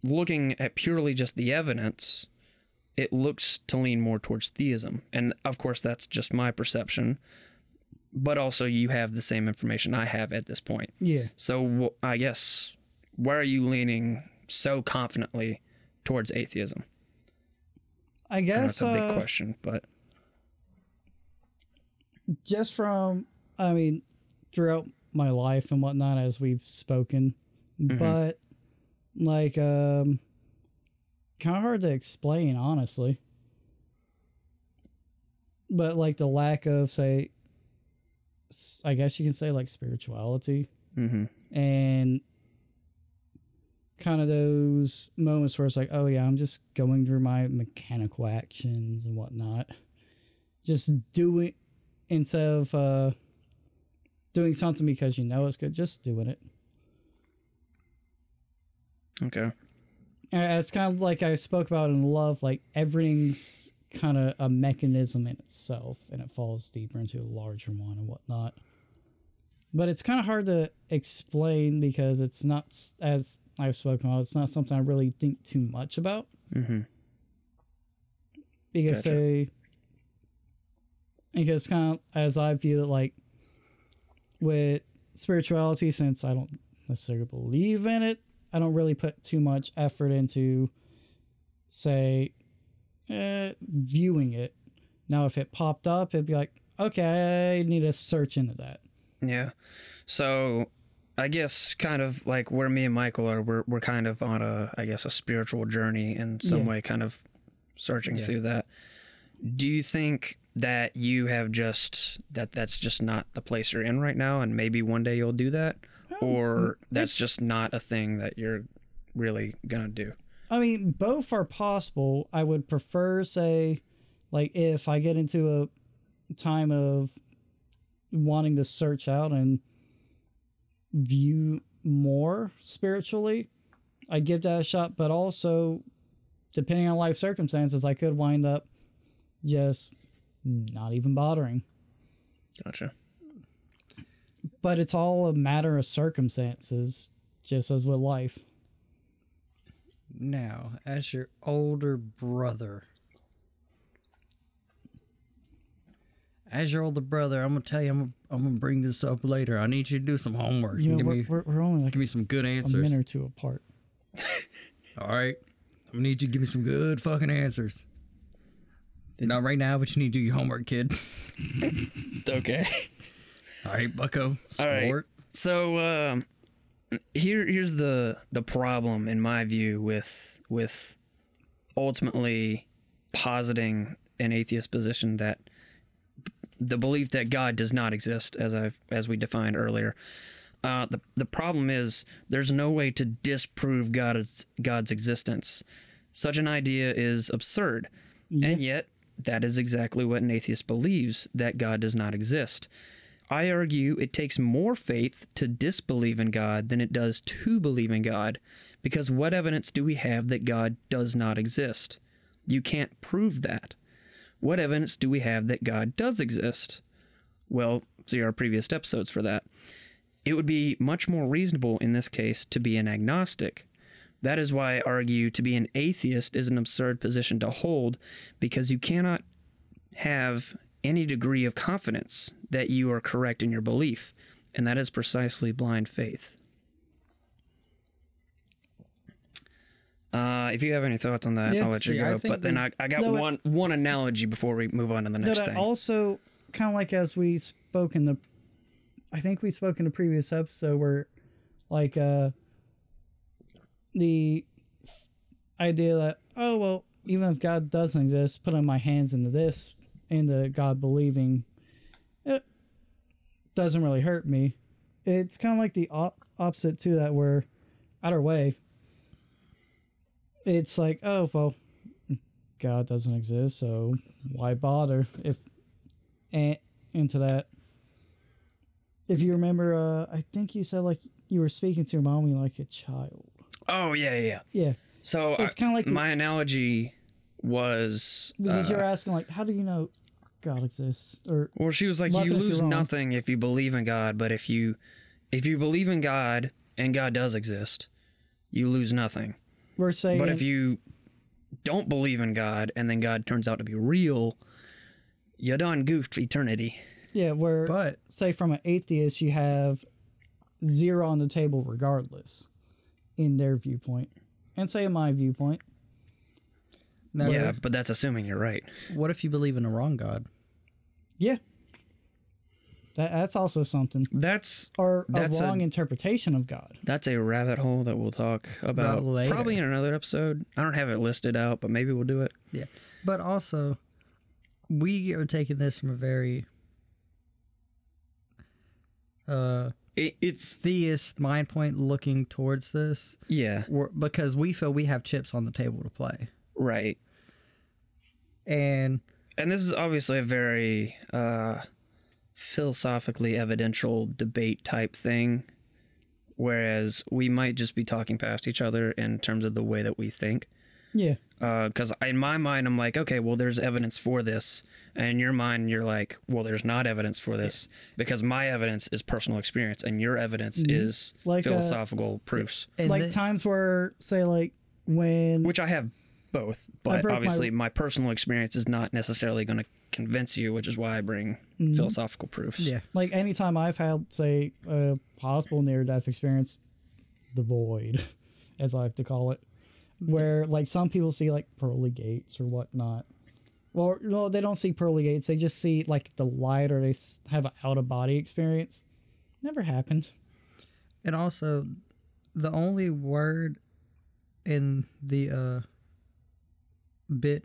looking at purely just the evidence, it looks to lean more towards theism. And of course, that's just my perception. But also, you have the same information I have at this point. Yeah. So I guess, why are you leaning so confidently towards atheism? I guess. I know it's a big uh, question, but. Just from, I mean, throughout my life and whatnot, as we've spoken, mm-hmm. but like, um, kind of hard to explain, honestly. But like the lack of, say, I guess you can say like spirituality, mm-hmm. and kind of those moments where it's like, oh yeah, I'm just going through my mechanical actions and whatnot, just doing instead of uh, doing something because you know it's good, just doing it. Okay. It's kind of like I spoke about in love, like everything's kind of a mechanism in itself, and it falls deeper into a larger one and whatnot. But it's kind of hard to explain because it's not, as I've spoken about, it's not something I really think too much about. Mm-hmm. Because gotcha. they, because kind of as I view it, like with spirituality, since I don't necessarily believe in it, I don't really put too much effort into, say, eh, viewing it. Now, if it popped up, it'd be like, okay, I need to search into that. Yeah. So I guess kind of like where me and Michael are, we're we're kind of on a, I guess, a spiritual journey in some yeah. way, kind of searching yeah. through that. Do you think that you have just, that that's just not the place you're in right now, and maybe one day you'll do that? Or that's just not a thing that you're really gonna do? I mean, both are possible. I would prefer, say, like if I get into a time of wanting to search out and view more spiritually, I give that a shot. But also, depending on life circumstances, I could wind up just not even bothering. Gotcha. But it's all a matter of circumstances, just as with life. Now, as your older brother, as your older brother, I'm gonna tell you, I'm I'm gonna bring this up later. I need you to do some homework. You know, give we're, me, we're, we're only like give me some good answers. A minute or two apart. All right, I'm gonna need you to give me some good fucking answers. Not right now, but you need to do your homework, kid. Okay. All right, bucko. Sport. All right. So um, here, here's the the problem, in my view, with with ultimately positing an atheist position, that the belief that God does not exist, as I as we defined earlier. Uh, the the problem is there's no way to disprove God's God's existence. Such an idea is absurd, yeah. and yet that is exactly what an atheist believes, that God does not exist. I argue it takes more faith to disbelieve in God than it does to believe in God, because what evidence do we have that God does not exist? You can't prove that. What evidence do we have that God does exist? Well, see our previous episodes for that. It would be much more reasonable in this case to be an agnostic. That is why I argue to be an atheist is an absurd position to hold, because you cannot have any degree of confidence that you are correct in your belief, and that is precisely blind faith. Uh, if you have any thoughts on that, yeah, I'll let see, you go. But they, then I, I got no, one it, one analogy before we move on to the next thing. I also, kind of like as we spoke in the, I think we spoke in the previous episode where, like, uh, the idea that, oh, well, even if God doesn't exist, putting my hands into this, into God believing, it doesn't really hurt me. It's kind of like the op- opposite to that, where either way, it's like, oh, well, God doesn't exist, so why bother? If and into that, if you remember, uh, I think you said like you were speaking to your mommy like a child. Oh yeah, yeah, yeah. So it's kind of like my the, analogy was because uh, you're asking like, how do you know God exists? Or well, she was like, you lose nothing if you believe in God, but if you if you believe in God and God does exist, you lose nothing. We're saying, but if you don't believe in God and then God turns out to be real, you done goofed eternity. Yeah, where but say from an atheist, you have zero on the table regardless in their viewpoint, and say in my viewpoint. Now, yeah, if, but that's assuming you're right. What if you believe in a wrong God? Yeah. That, that's also something. That's... Or that's a wrong a, interpretation of God. That's a rabbit hole that we'll talk about, about probably in another episode. I don't have it listed out, but maybe we'll do it. Yeah. But also, we are taking this from a very... Uh, it, it's... theist mind point looking towards this. Yeah. Because we feel we have chips on the table to play. Right. And and this is obviously a very uh, philosophically evidential debate type thing whereas we might just be talking past each other in terms of the way that we think. Yeah. Because uh, in my mind, I'm like, okay, well, there's evidence for this. And in your mind, you're like, well, there's not evidence for this. Yeah. Because my evidence is personal experience, and your evidence mm-hmm. is like philosophical uh, proofs. And like the- times where, say, like when... Which I have both, but obviously my... my personal experience is not necessarily going to convince you, which is why I bring mm-hmm. philosophical proofs. Yeah. Like anytime I've had, say, a possible near-death experience, the void, as I like to call it, where like some people see like pearly gates or whatnot. Well, no, they don't see pearly gates. They just see like the light, or they have an out-of-body experience. Never happened. And also, the only word in the uh, bit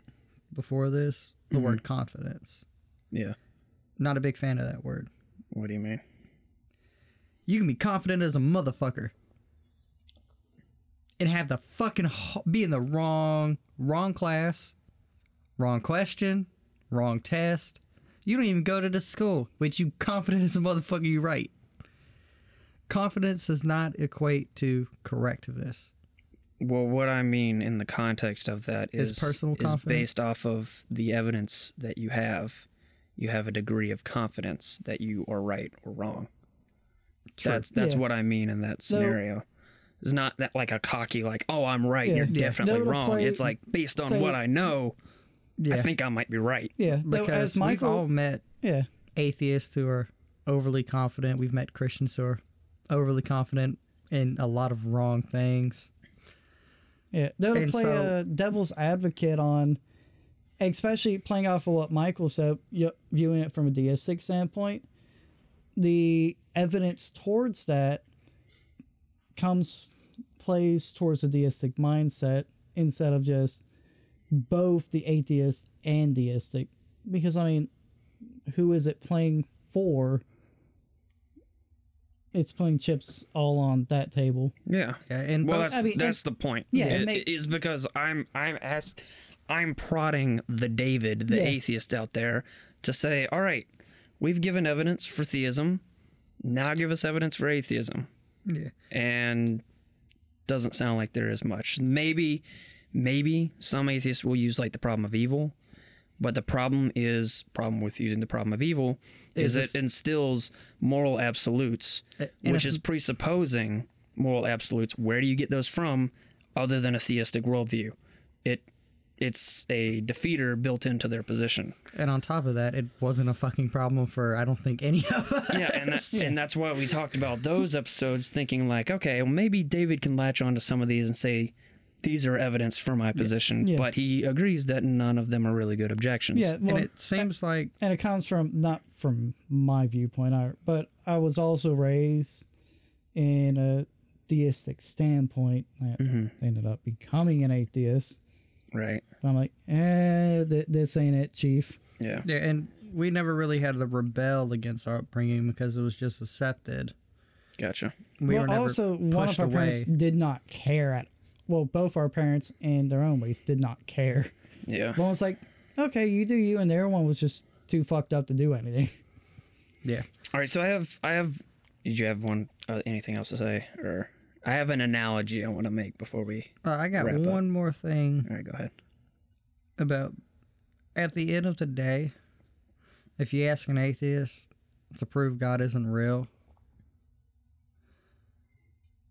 before this, the mm-hmm. word confidence. Yeah. Not a big fan of that word. What do you mean? You can be confident as a motherfucker. And have the fucking, be in the wrong, wrong class, wrong question, wrong test. You don't even go to this school, but you confident as a motherfucker you write. Confidence does not equate to correctness. Well, what I mean in the context of that is, is personal confidence is based off of the evidence that you have. You have a degree of confidence that you are right or wrong. True. That's that's yeah. what I mean in that scenario. So, it's not that like a cocky, like, oh, I'm right, yeah. you're yeah. definitely They'll wrong. Play, it's like, based on say, what I know, yeah. I think I might be right. Yeah, because as Michael, we've all met yeah. atheists who are overly confident. We've met Christians who are overly confident in a lot of wrong things. Yeah, they'll and play so, a devil's advocate on, especially playing off of what Michael said, viewing it from a deistic standpoint. The evidence towards that comes plays towards a deistic mindset instead of just both the atheist and deistic, because I mean, who is it playing for? It's playing chips all on that table. Yeah, yeah and well, but, that's I mean, that's and, the point. Yeah, it, it makes, is because I'm I'm asked, I'm prodding the David, the yeah. atheist out there, to say, all right, we've given evidence for theism, now give us evidence for atheism. Yeah, and doesn't sound like there is much. Maybe, maybe some atheists will use like the problem of evil, but the problem is problem with using the problem of evil is, is it instills moral absolutes, which is presupposing moral absolutes. Where do you get those from, other than a theistic worldview? It, it's a defeater built into their position. And on top of that, it wasn't a fucking problem for, I don't think, any of us. Yeah, and that's, yeah. and that's why we talked about those episodes, thinking like, okay, well, maybe David can latch onto some of these and say, these are evidence for my position, yeah. Yeah. but he agrees that none of them are really good objections. Yeah, well, and it seems I, like... And it comes from, not from my viewpoint, I, but I was also raised in a theistic standpoint. I mm-hmm. ended up becoming an atheist. Right. I'm like, eh, th- this ain't it, Chief. Yeah. Yeah, and we never really had to rebel against our upbringing because it was just accepted. Gotcha. We well, were never also, one of our away. parents did not care at. Well, both our parents in their own ways did not care. Yeah. One was like, okay, you do you, and the other one was just too fucked up to do anything. Yeah. All right. So I have, I have. Did you have one? Uh, anything else to say, or? I have an analogy I want to make before we uh, I got wrap one up. more thing. All right, go ahead. About, at the end of the day, if you ask an atheist to prove God isn't real,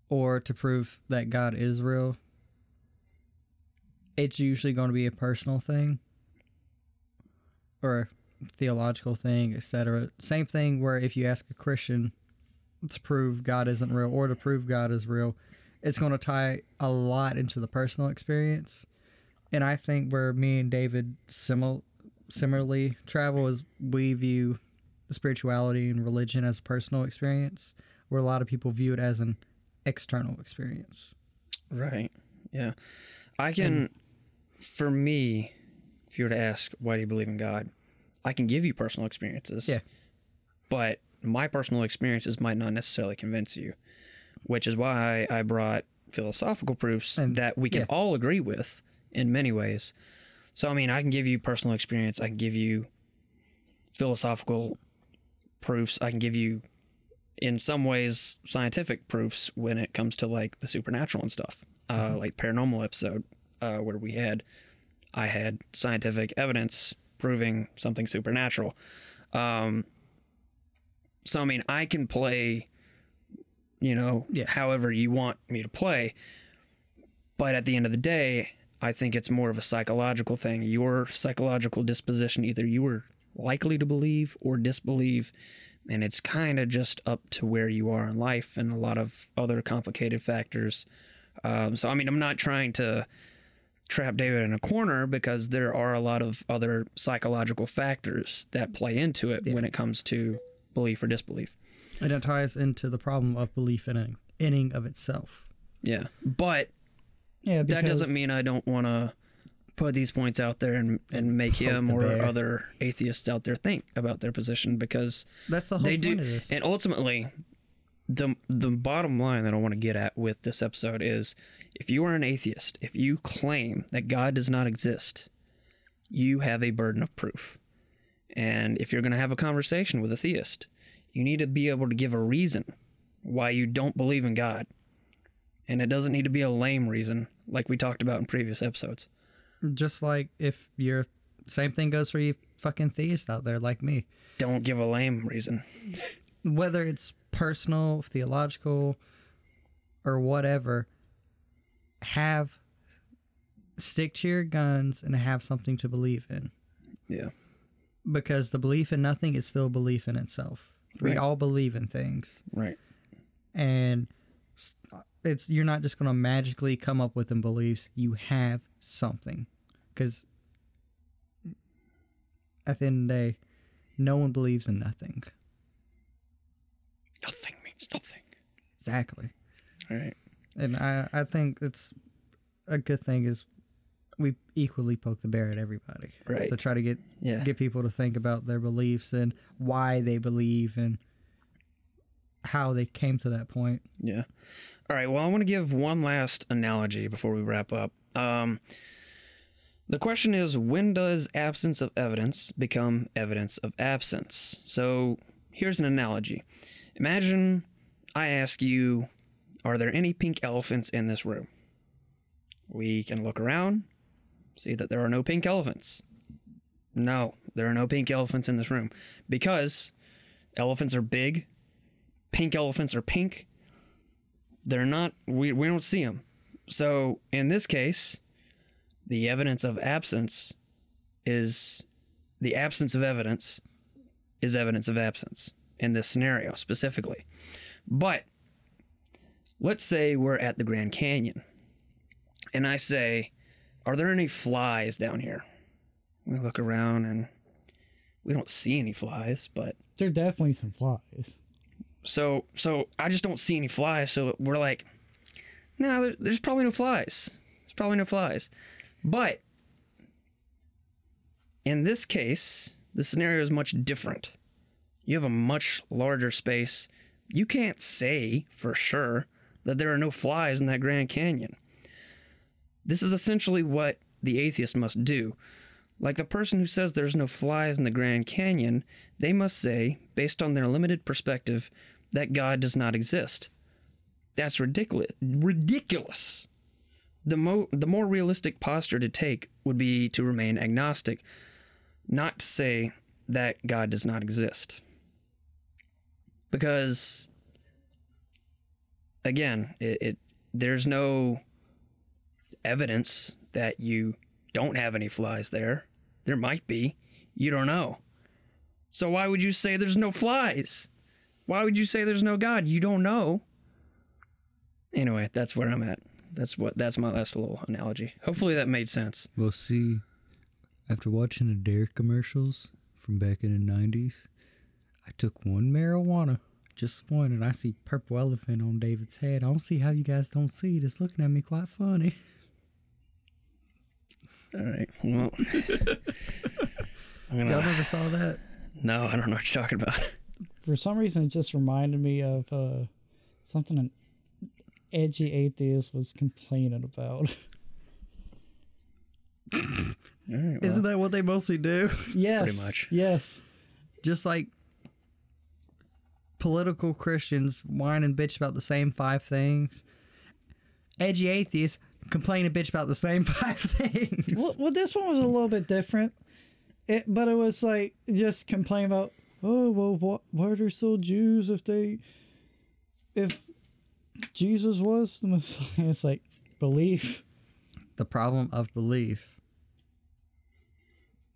or to prove that God is real, it's usually going to be a personal thing, or a theological thing, et cetera. Same thing where if you ask a Christian to prove God isn't real, or to prove God is real, it's going to tie a lot into the personal experience. And I think where me and David simil- similarly travel is we view spirituality and religion as a personal experience, where a lot of people view it as an external experience. Right. Yeah. I can, and, for me, if you were to ask, why do you believe in God? I can give you personal experiences. Yeah. But my personal experiences might not necessarily convince you, which is why I brought philosophical proofs and, that we can yeah. all agree with in many ways. So, I mean, I can give you personal experience. I can give you philosophical proofs. I can give you in some ways scientific proofs when it comes to like the supernatural and stuff, uh, mm-hmm. like paranormal episode uh, where we had, I had scientific evidence proving something supernatural. Um, so, I mean, I can play, you know, yeah. however you want me to play. But at the end of the day, I think it's more of a psychological thing. Your psychological disposition, either you were likely to believe or disbelieve, and it's kind of just up to where you are in life and a lot of other complicated factors. Um, so, I mean, I'm not trying to trap David in a corner, because there are a lot of other psychological factors that play into it yeah. when it comes to belief or disbelief. And it ties into the problem of belief in an inning of itself. Yeah, but yeah, that doesn't mean I don't want to put these points out there and, and make him or bear. other atheists out there think about their position, because that's the whole they point do. Of this. And ultimately, the the bottom line that I want to get at with this episode is, if you are an atheist, if you claim that God does not exist, you have a burden of proof. And if you're going to have a conversation with a theist, you need to be able to give a reason why you don't believe in God. And it doesn't need to be a lame reason, like we talked about in previous episodes. Just like if you're... Same thing goes for you fucking theists out there like me. Don't give a lame reason. Whether it's personal, theological, or whatever, have... Stick to your guns and have something to believe in. Yeah. Because the belief in nothing is still belief in itself. Right. We all believe in things. Right. And... It's you're not just going to magically come up with them beliefs. You have something, because at the end of the day, no one believes in nothing. Nothing means nothing. Exactly. All right. And I, I think it's a good thing is we equally poke the bear at everybody. Right. So try to get yeah. get people to think about their beliefs and why they believe and how they came to that point. Yeah. All right, well, I want to give one last analogy before we wrap up. Um, the question is, when does absence of evidence become evidence of absence? So here's an analogy. Imagine I ask you, are there any pink elephants in this room? We can look around, see that there are no pink elephants. No, there are no pink elephants in this room, because elephants are big, pink elephants are pink. They're not, we, we don't see them. So in this case, the evidence of absence is, the absence of evidence is evidence of absence in this scenario specifically. But let's say we're at the Grand Canyon and I say, are there any flies down here? We look around and we don't see any flies, but there are definitely some flies. So, so I just don't see any flies. So we're like, no, there, there's probably no flies. There's probably no flies. But in this case, the scenario is much different. You have a much larger space. You can't say for sure that there are no flies in that Grand Canyon. This is essentially what the atheist must do. Like the person who says there's no flies in the Grand Canyon, they must say, based on their limited perspective, that God does not exist. That's ridiculous. Ridiculous. The mo- the more realistic posture to take would be to remain agnostic, not to say that God does not exist. Because, again, it, it there's no evidence that you don't have any flies there. There might be. You don't know. So why would you say there's no flies? Why would you say there's no God? You don't know. Anyway, that's where I'm at. That's what. That's my last little analogy. Hopefully that made sense. Well, see, after watching the Dare commercials from back in the nineties, I took one marijuana, just one, and I see purple elephant on David's head. I don't see how you guys don't see it. It's looking at me quite funny. All right, well... I'm gonna, Y'all never saw that? No, I don't know what you're talking about. For some reason, it just reminded me of uh, something an edgy atheist was complaining about. All right, well, isn't that what they mostly do? Yes. Pretty much. Yes. Just like... political Christians whine and bitch about the same five things. Edgy atheists complain and bitch about the same five things. Well, well this one was a little bit different. It, but it was like just complain about, oh, well, what, why are there still Jews if they, if Jesus was the Messiah? It's like belief. The problem of belief.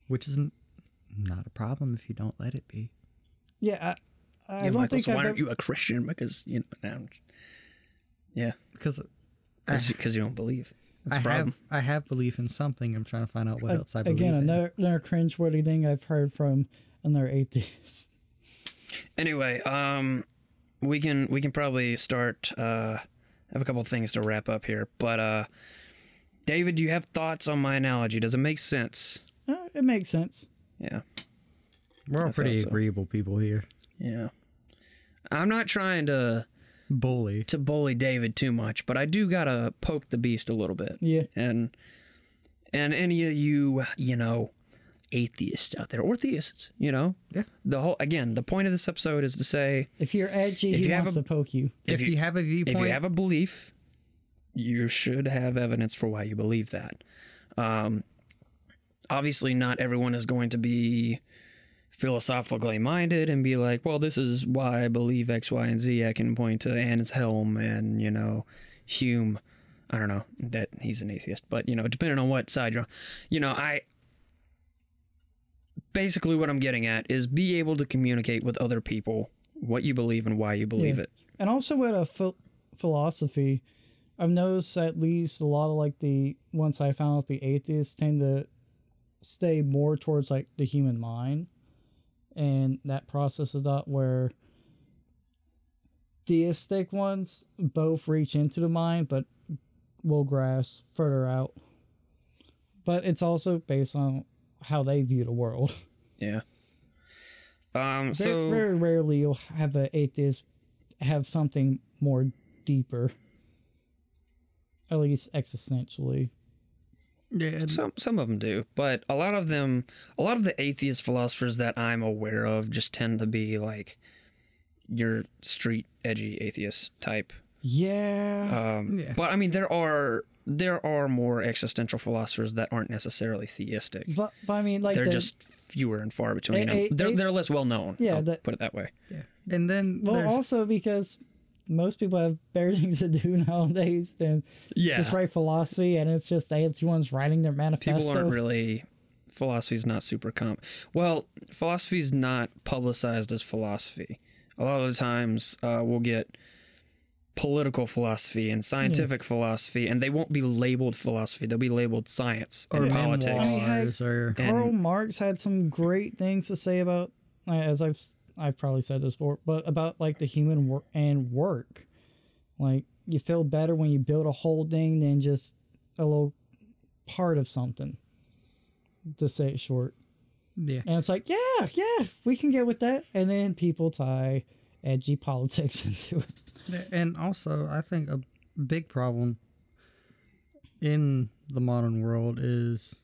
Which isn't not a problem if you don't let it be. Yeah, I, I yeah, don't Michael, think so. Why I've aren't ever... you a Christian? Because you know, yeah, because because you don't believe. That's I a problem. have I have belief in something. I'm trying to find out what I, else I believe. Again, another in. another cringeworthy thing I've heard from another atheist. Anyway, um, we can we can probably start. Uh, I have a couple of things to wrap up here, but uh, David, do you have thoughts on my analogy? Does it make sense? Uh, it makes sense. Yeah. We're all pretty so. agreeable people here. Yeah. I'm not trying to bully to bully David too much, but I do gotta poke the beast a little bit. Yeah. And and any of you, you know, atheists out there or theists, you know? Yeah. The whole again, the point of this episode is to say if you're edgy, if he you wants a, to poke you. If, if you, you have a viewpoint, if you have a belief, you should have evidence for why you believe that. Um Obviously, not everyone is going to be philosophically minded and be like, well, this is why I believe X, Y, and Z. I can point to Anselm and, you know, Hume. I don't know that he's an atheist, but, you know, depending on what side you're on. You know, I basically what I'm getting at is be able to communicate with other people what you believe and why you believe yeah. it. And also with a ph- philosophy, I've noticed at least a lot of like the ones I found to be atheists tend to stay more towards like the human mind, and that process is not where theistic ones both reach into the mind but will grasp further out, but it's also based on how they view the world. Yeah. Um. So very, very rarely you'll have an atheist have something more deeper, at least existentially. Yeah, some some of them do, but a lot of them, a lot of the atheist philosophers that I'm aware of just tend to be like your street edgy atheist type. Yeah. Um, yeah. But I mean, there are there are more existential philosophers that aren't necessarily theistic. But, but I mean, like they're the, just fewer and far between. A, a, they're a, they're less well known. Yeah, the, put it that way. Yeah. And then well, also because most people have better things to do nowadays than yeah. just write philosophy, and it's just they have two ones writing their manifesto. People aren't really... Philosophy's not super common. Well, philosophy's not publicized as philosophy. A lot of the times uh, we'll get political philosophy and scientific yeah. philosophy, and they won't be labeled philosophy. They'll be labeled science or yeah. politics. I mean, had, or, Karl and, Marx had some great things to say about, as I've I've probably said this before, but about like the human wor- and work. Like you feel better when you build a whole thing than just a little part of something, to say it short. Yeah. And it's like, yeah, yeah, we can get with that. And then people tie edgy politics into it. And also I think a big problem in the modern world is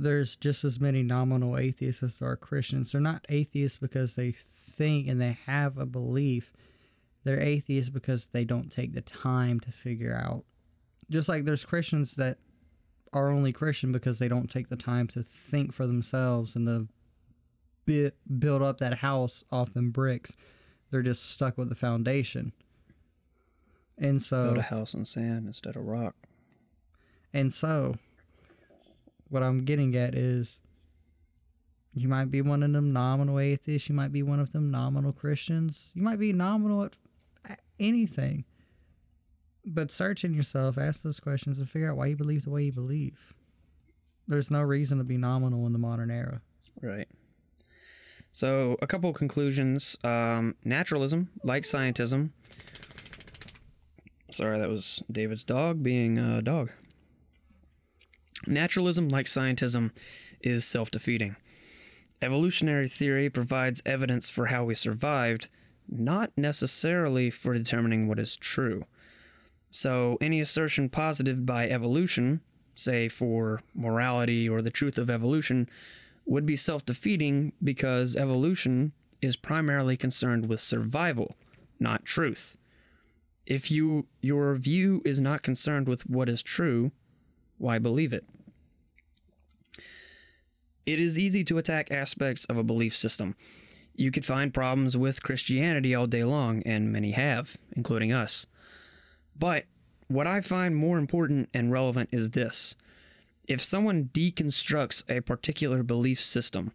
there's just as many nominal atheists as there are Christians. They're not atheists because they think and they have a belief. They're atheists because they don't take the time to figure out. Just like there's Christians that are only Christian because they don't take the time to think for themselves and to bi- build up that house off them bricks. They're just stuck with the foundation. And so... Build a house on sand instead of rock. And so... What I'm getting at is you might be one of them nominal atheists. You might be one of them nominal Christians. You might be nominal at, at anything. But search in yourself, ask those questions, and figure out why you believe the way you believe. There's no reason to be nominal in the modern era. Right. So a couple of conclusions. Um, naturalism, like scientism. Sorry, that was David's dog being a dog. Naturalism, like scientism, is self-defeating. Evolutionary theory provides evidence for how we survived, not necessarily for determining what is true. So any assertion posited by evolution, say for morality or the truth of evolution, would be self-defeating because evolution is primarily concerned with survival, not truth. If you your view is not concerned with what is true, why believe it? It is easy to attack aspects of a belief system. You could find problems with Christianity all day long, and many have, including us. But what I find more important and relevant is this. If someone deconstructs a particular belief system,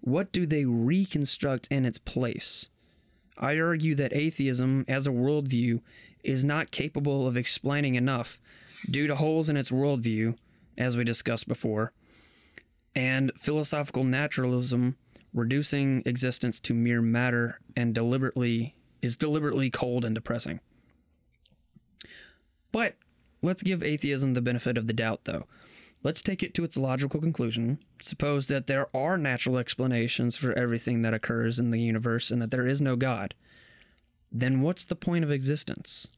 what do they reconstruct in its place? I argue that atheism, as a worldview, is not capable of explaining enough due to holes in its worldview, as we discussed before, and philosophical naturalism reducing existence to mere matter and deliberately is deliberately cold and depressing. But let's give atheism the benefit of the doubt, though. Let's take it to its logical conclusion. Suppose that there are natural explanations for everything that occurs in the universe and that there is no God. Then what's the point of existence?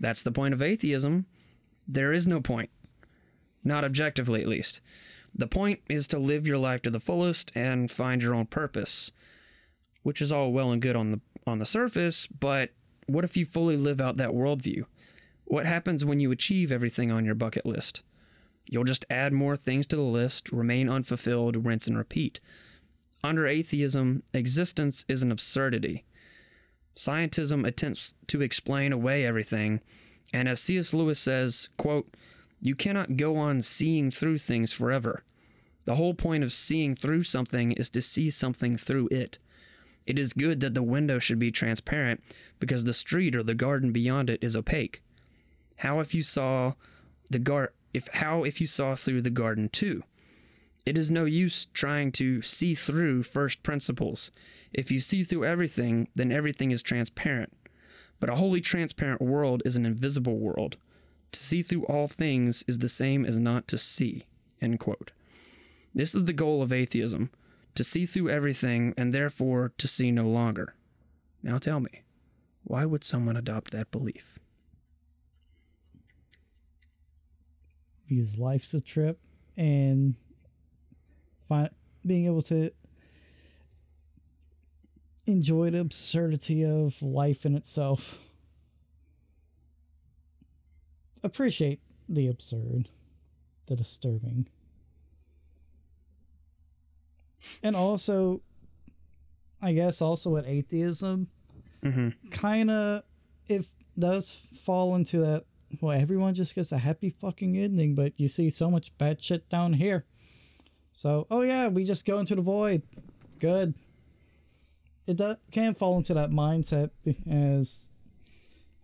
That's the point of atheism. There is no point. Not objectively, at least. The point is to live your life to the fullest and find your own purpose, which is all well and good on the on the surface, but what if you fully live out that worldview? What happens when you achieve everything on your bucket list? You'll just add more things to the list, remain unfulfilled, rinse and repeat. Under atheism, existence is an absurdity. Scientism attempts to explain away everything, and as C S Lewis says, quote, "You cannot go on seeing through things forever. The whole point of seeing through something is to see something through it. It is good that the window should be transparent, because the street or the garden beyond it is opaque. How if you saw the gar- If how if you saw through the garden too? It is no use trying to see through first principles. If you see through everything, then everything is transparent. But a wholly transparent world is an invisible world. To see through all things is the same as not to see." End quote. This is the goal of atheism, to see through everything and therefore to see no longer. Now tell me, why would someone adopt that belief? Because life's a trip, and find, being able to enjoy the absurdity of life in itself. Appreciate the absurd, the disturbing. And also, I guess also with atheism, mm-hmm. kind of, it does fall into that, well, everyone just gets a happy fucking ending, but you see so much bad shit down here. So, oh yeah, we just go into the void. Good. It do- can fall into that mindset, as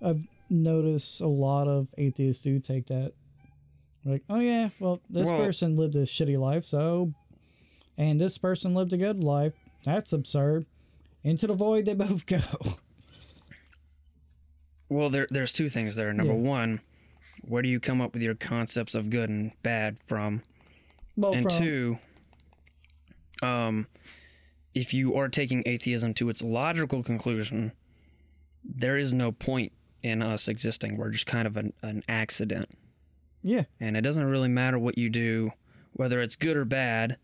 I've noticed a lot of atheists do take that. Like, oh yeah, well, this well, person lived a shitty life, so... And this person lived a good life. That's absurd. Into the void they both go. Well, there, there's two things there. Number yeah. one, where do you come up with your concepts of good and bad from? Well, and from... two, um, if you are taking atheism to its logical conclusion, there is no point in us existing. We're just kind of an, an accident. Yeah. And it doesn't really matter what you do, whether it's good or bad,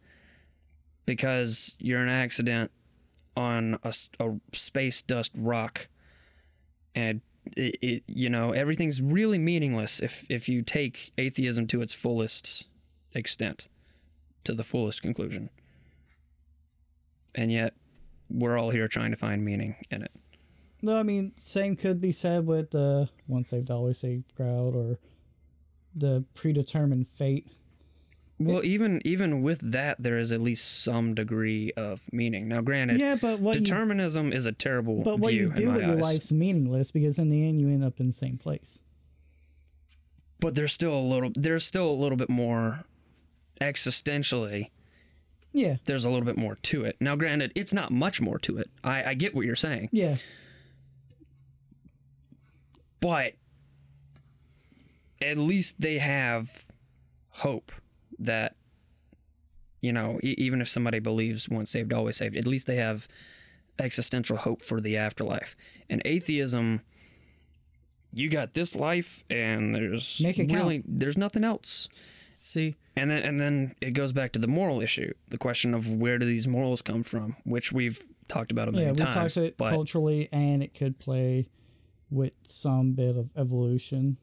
because you're an accident on a, a space dust rock, and It, it, you know, everything's really meaningless if, if you take atheism to its fullest extent, to the fullest conclusion. And yet, we're all here trying to find meaning in it. No, I mean, same could be said with the uh, once saved, always saved crowd, or the predetermined fate. Well, it, even even with that, there is at least some degree of meaning. Now, granted, yeah, but what determinism you, is a terrible view. But what view you do with your eyes. Life's meaningless, because in the end, you end up in the same place. But there's still a little. There's still a little bit more existentially. Yeah. There's a little bit more to it. Now, granted, it's not much more to it. I, I get what you're saying. Yeah. But at least they have hope. That, you know, e- even if somebody believes once saved, always saved, at least they have existential hope for the afterlife. And atheism, you got this life, and there's really count. There's nothing else. See, and then and then it goes back to the moral issue, the question of where do these morals come from, which we've talked about a million yeah, times. Yeah, we talked about it but... culturally, and it could play with some bit of evolution.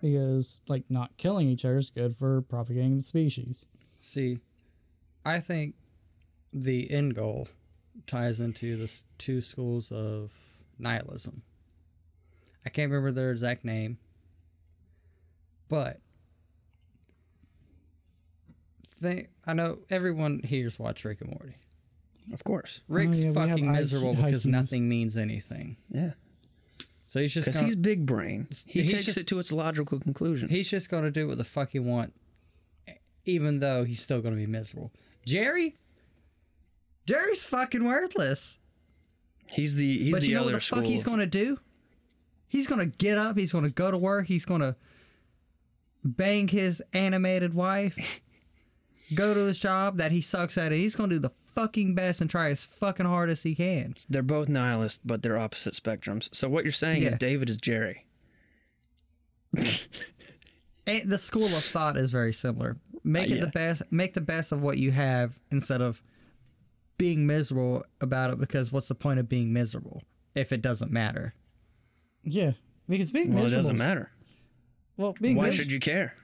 Because, like, not killing each other is good for propagating the species. See, I think the end goal ties into the two schools of nihilism. I can't remember their exact name, but think, I know everyone here's watched Rick and Morty. Of course. Rick's oh, yeah, fucking miserable I- because I- nothing means anything. Yeah. So he's just because he's big brain. He, he takes just, it to its logical conclusion. He's just going to do what the fuck he wants, even though he's still going to be miserable. Jerry, Jerry's fucking worthless. He's the he's but the you know other what the school. Fuck he's going to do? He's going to get up. He's going to go to work. He's going to bang his animated wife. Go to his job that he sucks at. It. He's going to do the fucking best and try as fucking hard as he can. They're both nihilists, but they're opposite spectrums. So what you're saying yeah. is David is Jerry. And the school of thought is very similar. Make uh, it yeah. the best. Make the best of what you have instead of being miserable about it. Because what's the point of being miserable if it doesn't matter? Yeah, because being well, miserable. Well, it doesn't matter. Well, being why mis- should you care?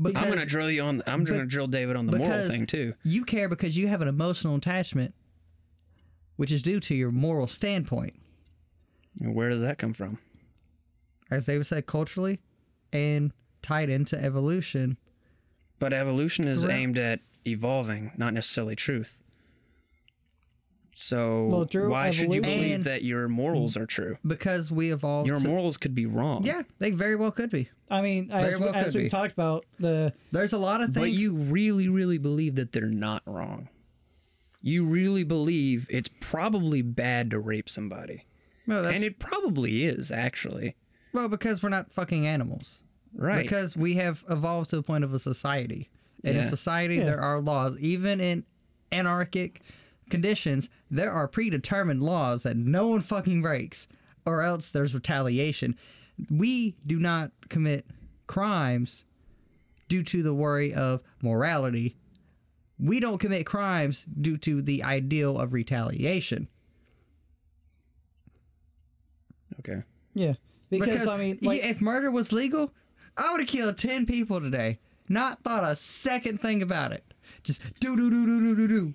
Because, I'm gonna drill you on. I'm but, gonna drill David on the moral thing too. You care because you have an emotional attachment, which is due to your moral standpoint. And where does that come from? As David said, culturally, and tied into evolution. But evolution is throughout. Aimed at evolving, not necessarily truth. So well, why should you believe and that your morals are true? Because we evolved. Your so, morals could be wrong. Yeah, they very well could be. I mean, as, well as we be. talked about, the there's a lot of things. But you really, really believe that they're not wrong. You really believe it's probably bad to rape somebody. Well, that's, and it probably is, actually. Well, because we're not fucking animals. Right. Because we have evolved to the point of a society. And yeah. in society, yeah. there are laws. Even in anarchic conditions, there are predetermined laws that no one fucking breaks, or else there's retaliation. We do not commit crimes due to the worry of morality. We don't commit crimes due to the ideal of retaliation. Okay. Yeah. Because, because I mean, like, if murder was legal, I would have killed ten people today. Not thought a second thing about it. Just do do do do do do do.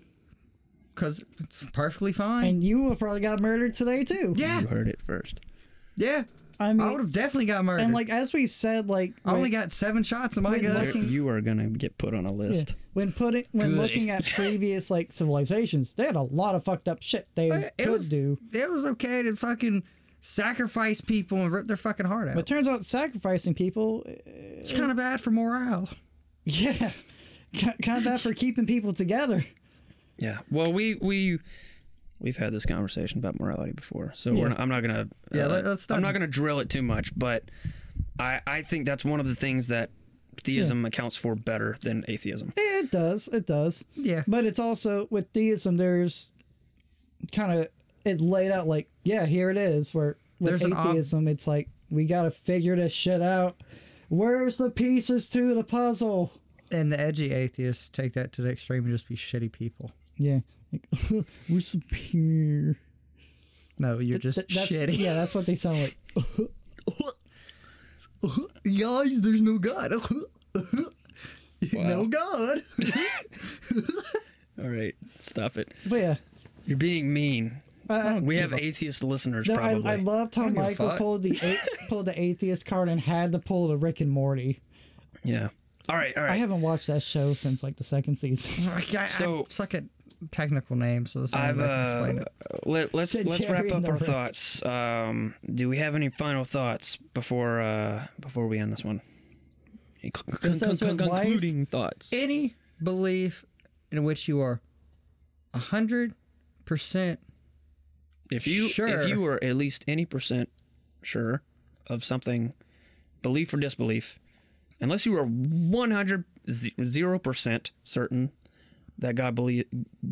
Because it's perfectly fine. And you probably got murdered today, too. Yeah. You heard it first. Yeah. I mean, I would have definitely got murdered. And, like, as we've said, like... I only got seven shots in my gun. You are going to get put on a list. Yeah. When put it, when looking at previous, like, civilizations, they had a lot of fucked up shit they it could was, do. It was okay to fucking sacrifice people and rip their fucking heart out. But it turns out sacrificing people... It's it, kind of bad for morale. Yeah. Kind of bad for keeping people together. Yeah, well, we we we've had this conversation about morality before, so yeah. we're not, I'm not gonna uh, yeah, let's not I'm not gonna drill it too much, but I, I think that's one of the things that theism yeah. accounts for better than atheism. It does, it does. Yeah, but it's also with theism, there's kind of it laid out like yeah, here it is. Where with there's atheism, op- it's like we gotta figure this shit out. Where's the pieces to the puzzle? And the edgy atheists take that to the extreme and just be shitty people. Yeah, like, we're superior. No, you're just Th- that's, shitty. Yeah, that's what they sound like. Guys, there's no God. No God. All right, stop it. But yeah, you're being mean. Uh, we have atheist listeners. No, probably. I, I loved how I Michael pulled the a- pulled the atheist card and had to pull the Rick and Morty. Yeah. All right, all right. I haven't watched that show since like the second season. I, I, so I suck at technical names. So this I've uh, let, let's Did let's wrap up our break. thoughts. Um, do we have any final thoughts before uh, before we end this one? Con- con- con- con- concluding life, thoughts. Any belief in which you are a hundred percent if you sure. if you were at least any percent sure of something, belief or disbelief. Unless you are one hundred percent certain that God believe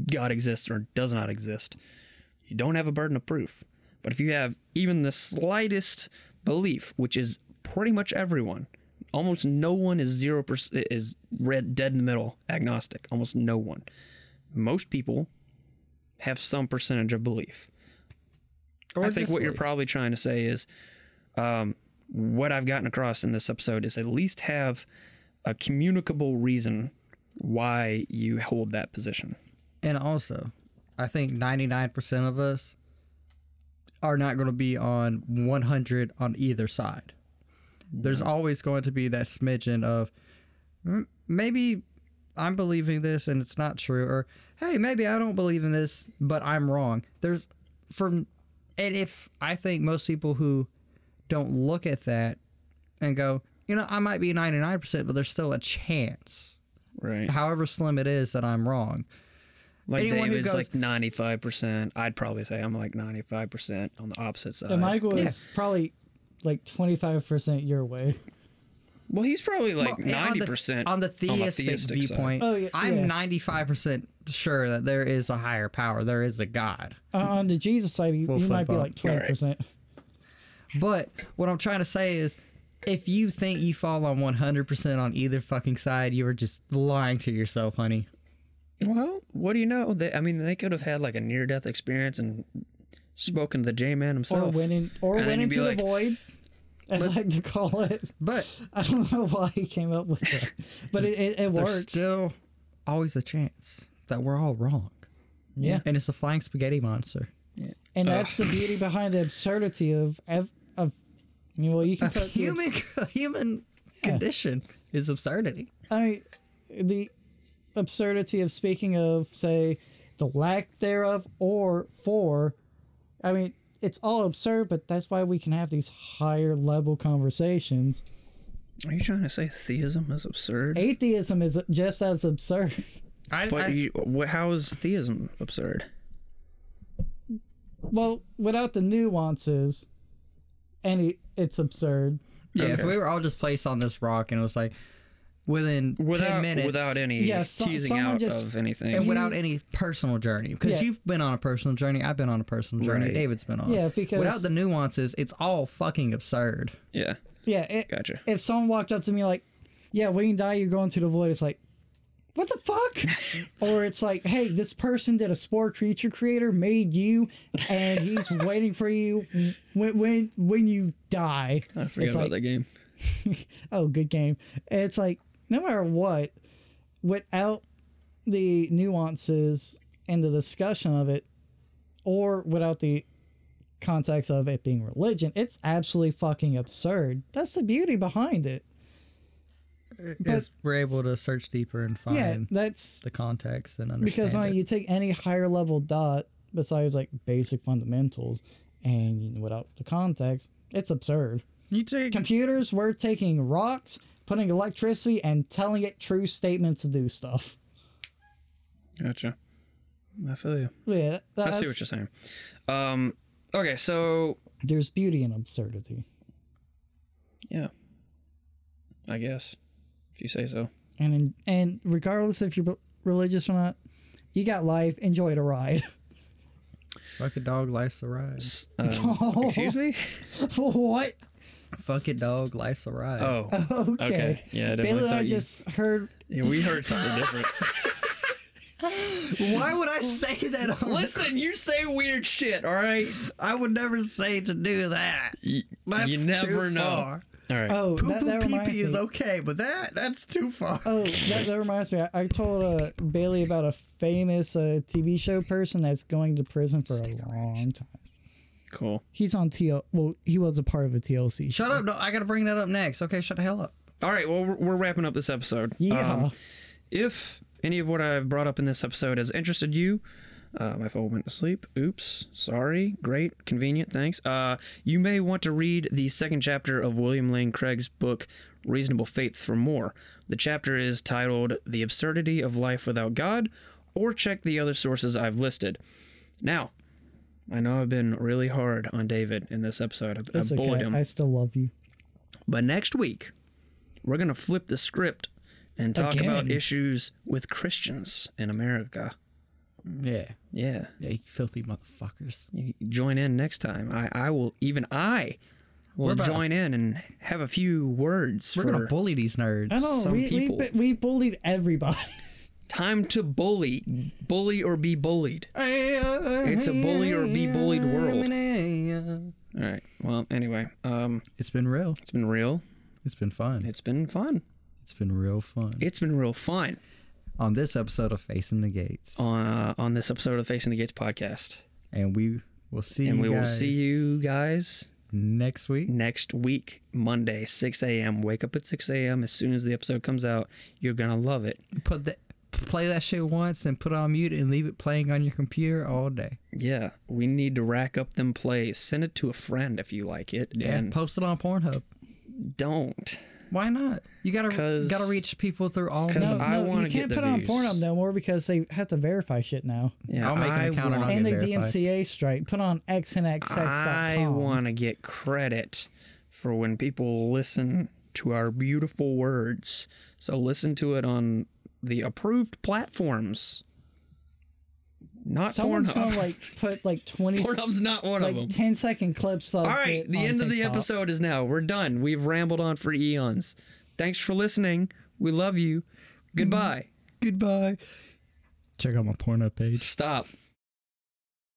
God exists or does not exist, you don't have a burden of proof. But if you have even the slightest belief, which is pretty much everyone, almost no one is zero percent is red dead in the middle agnostic. Almost no one. Most people have some percentage of belief. Or I think what belief. You're probably trying to say is, um, what I've gotten across in this episode is at least have a communicable reason why you hold that position. And also, I think ninety-nine percent of us are not going to be on one hundred on either side. There's always going to be that smidgen of, maybe I'm believing this and it's not true, or hey, maybe I don't believe in this, but I'm wrong. There's from, and if I think most people who don't look at that and go, you know, I might be ninety-nine percent, but there's still a chance, right? However slim it is, that I'm wrong. Like anyone David's who goes, like ninety-five percent, I'd probably say I'm like ninety-five percent on the opposite side. And Michael yeah. is probably like twenty-five percent your way. Well, he's probably like well, ninety percent on the, on the theistic, theistic viewpoint. Oh, yeah, I'm yeah. ninety-five percent sure that there is a higher power. There is a God. Uh, on the Jesus side, you might be on. Like twenty percent. Right. But what I'm trying to say is, if you think you fall on one hundred percent on either fucking side, you are just lying to yourself, honey. Well, what do you know? They, I mean, they could have had like a near-death experience and spoken to the J-Man himself. Or went, in, or went into like, the void, as but, I like to call it. But I don't know why he came up with that. But it, it, it works. There's still always a chance that we're all wrong. Yeah. And it's the flying spaghetti monster. Yeah. And that's Ugh. the beauty behind the absurdity of... of, of well, you can a human, a human condition yeah. is absurdity. I mean, the... absurdity of speaking of, say, the lack thereof or for, I mean, it's all absurd, but that's why we can have these higher level conversations. Are you trying to say theism is absurd? Atheism is just as absurd. I, but I, you, how is theism absurd? Well, without the nuances, any it's absurd. Yeah, okay. If we were all just placed on this rock and it was like, Within without, ten minutes, without any yeah, so, teasing out just, of anything, and without any personal journey, because yeah. you've been on a personal journey, I've been on a personal journey, right. David's been on. Yeah, because without the nuances, it's all fucking absurd. Yeah, yeah. It, gotcha. If someone walked up to me like, "Yeah, when you die, you're going to the void," it's like, "What the fuck?" Or it's like, "Hey, this person did a spore creature creator made you, and he's waiting for you when when when you die." I forgot it's about like, that game. Oh, good game. And it's like, no matter what, without the nuances and the discussion of it, or without the context of it being religion, it's absolutely fucking absurd. That's the beauty behind it. But, we're able to search deeper and find yeah, that's, the context and understand Because when it. you take any higher level dot besides like basic fundamentals and without the context, it's absurd. You take computers, we're taking rocks, putting electricity, and telling it true statements to do stuff. Gotcha. I feel you. Yeah, that's... I see what you're saying. Um, okay, so... There's beauty in absurdity. Yeah. I guess. If you say so. And in, and regardless if you're religious or not, you got life, enjoy the ride. Fuck a dog, life's a ride. Um, oh. Excuse me? What? Fuck it, dog. Life's a ride. Oh, okay. okay. Yeah, I definitely thought I you... just heard. Yeah, we heard something different. Why would I say that? On Listen, you say weird shit. All right, I would never say to do that. Y- you never know. Far. All right. Oh, poo poo pee pee is okay, but that that's too far. Oh, that, that reminds me. I, I told uh, Bailey about a famous uh, T V show person that's going to prison for Stay a long range. time. Cool. He's on T L. Well, he was a part of a T L C. Shut show. up! No, I gotta bring that up next. Okay, shut the hell up. All right. Well, we're, we're wrapping up this episode. Yeah. Um, if any of what I've brought up in this episode has interested you, uh, my phone went to sleep. Oops. Sorry. Great. Convenient. Thanks. Uh, you may want to read the second chapter of William Lane Craig's book, Reasonable Faith, for more. The chapter is titled "The Absurdity of Life Without God," or check the other sources I've listed. Now. I know I've been really hard on David in this episode. I, That's I bullied okay. him. I still love you. But next week, we're going to flip the script and talk Again. about issues with Christians in America. Yeah. Yeah. Yeah, you filthy motherfuckers. You join in next time. I, I will, even I will join to, in and have a few words. We're going to bully these nerds. I know. Some we, people. We, we bullied everybody. Time to bully, bully or be bullied. It's a bully or be bullied world. All right. Well, anyway, um, it's been real. It's been real. It's been fun. It's been fun. It's been real fun. It's been real fun. On this episode of Facing the Gates. On uh, on this episode of Facing the Gates podcast. And we will see. And you we guys will see you guys next week. Next week, Monday, six a.m. Wake up at six a.m. As soon as the episode comes out, you're gonna love it. Put the. Play that shit once and put it on mute and leave it playing on your computer all day. Yeah, we need to rack up them plays. Send it to a friend if you like it. Yeah, and post it on Pornhub. Don't. Why not? You gotta gotta reach people through all. Because no, I no, want to get the views. You can't put it on Pornhub no more because they have to verify shit now. Yeah, I'll make an account and I'll get verified. And they D M C A straight. Put on X N X X dot com. I want to get credit for when people listen to our beautiful words. So listen to it on the approved platforms. Not someone's Pornhub. Gonna like put like twenty Pornhub's not one like of them. ten second clips. All right, the end TikTok. Of the episode is now. We're done. We've rambled on for eons. Thanks for listening. We love you. Goodbye. Mm, goodbye. Check out my Pornhub page. Stop.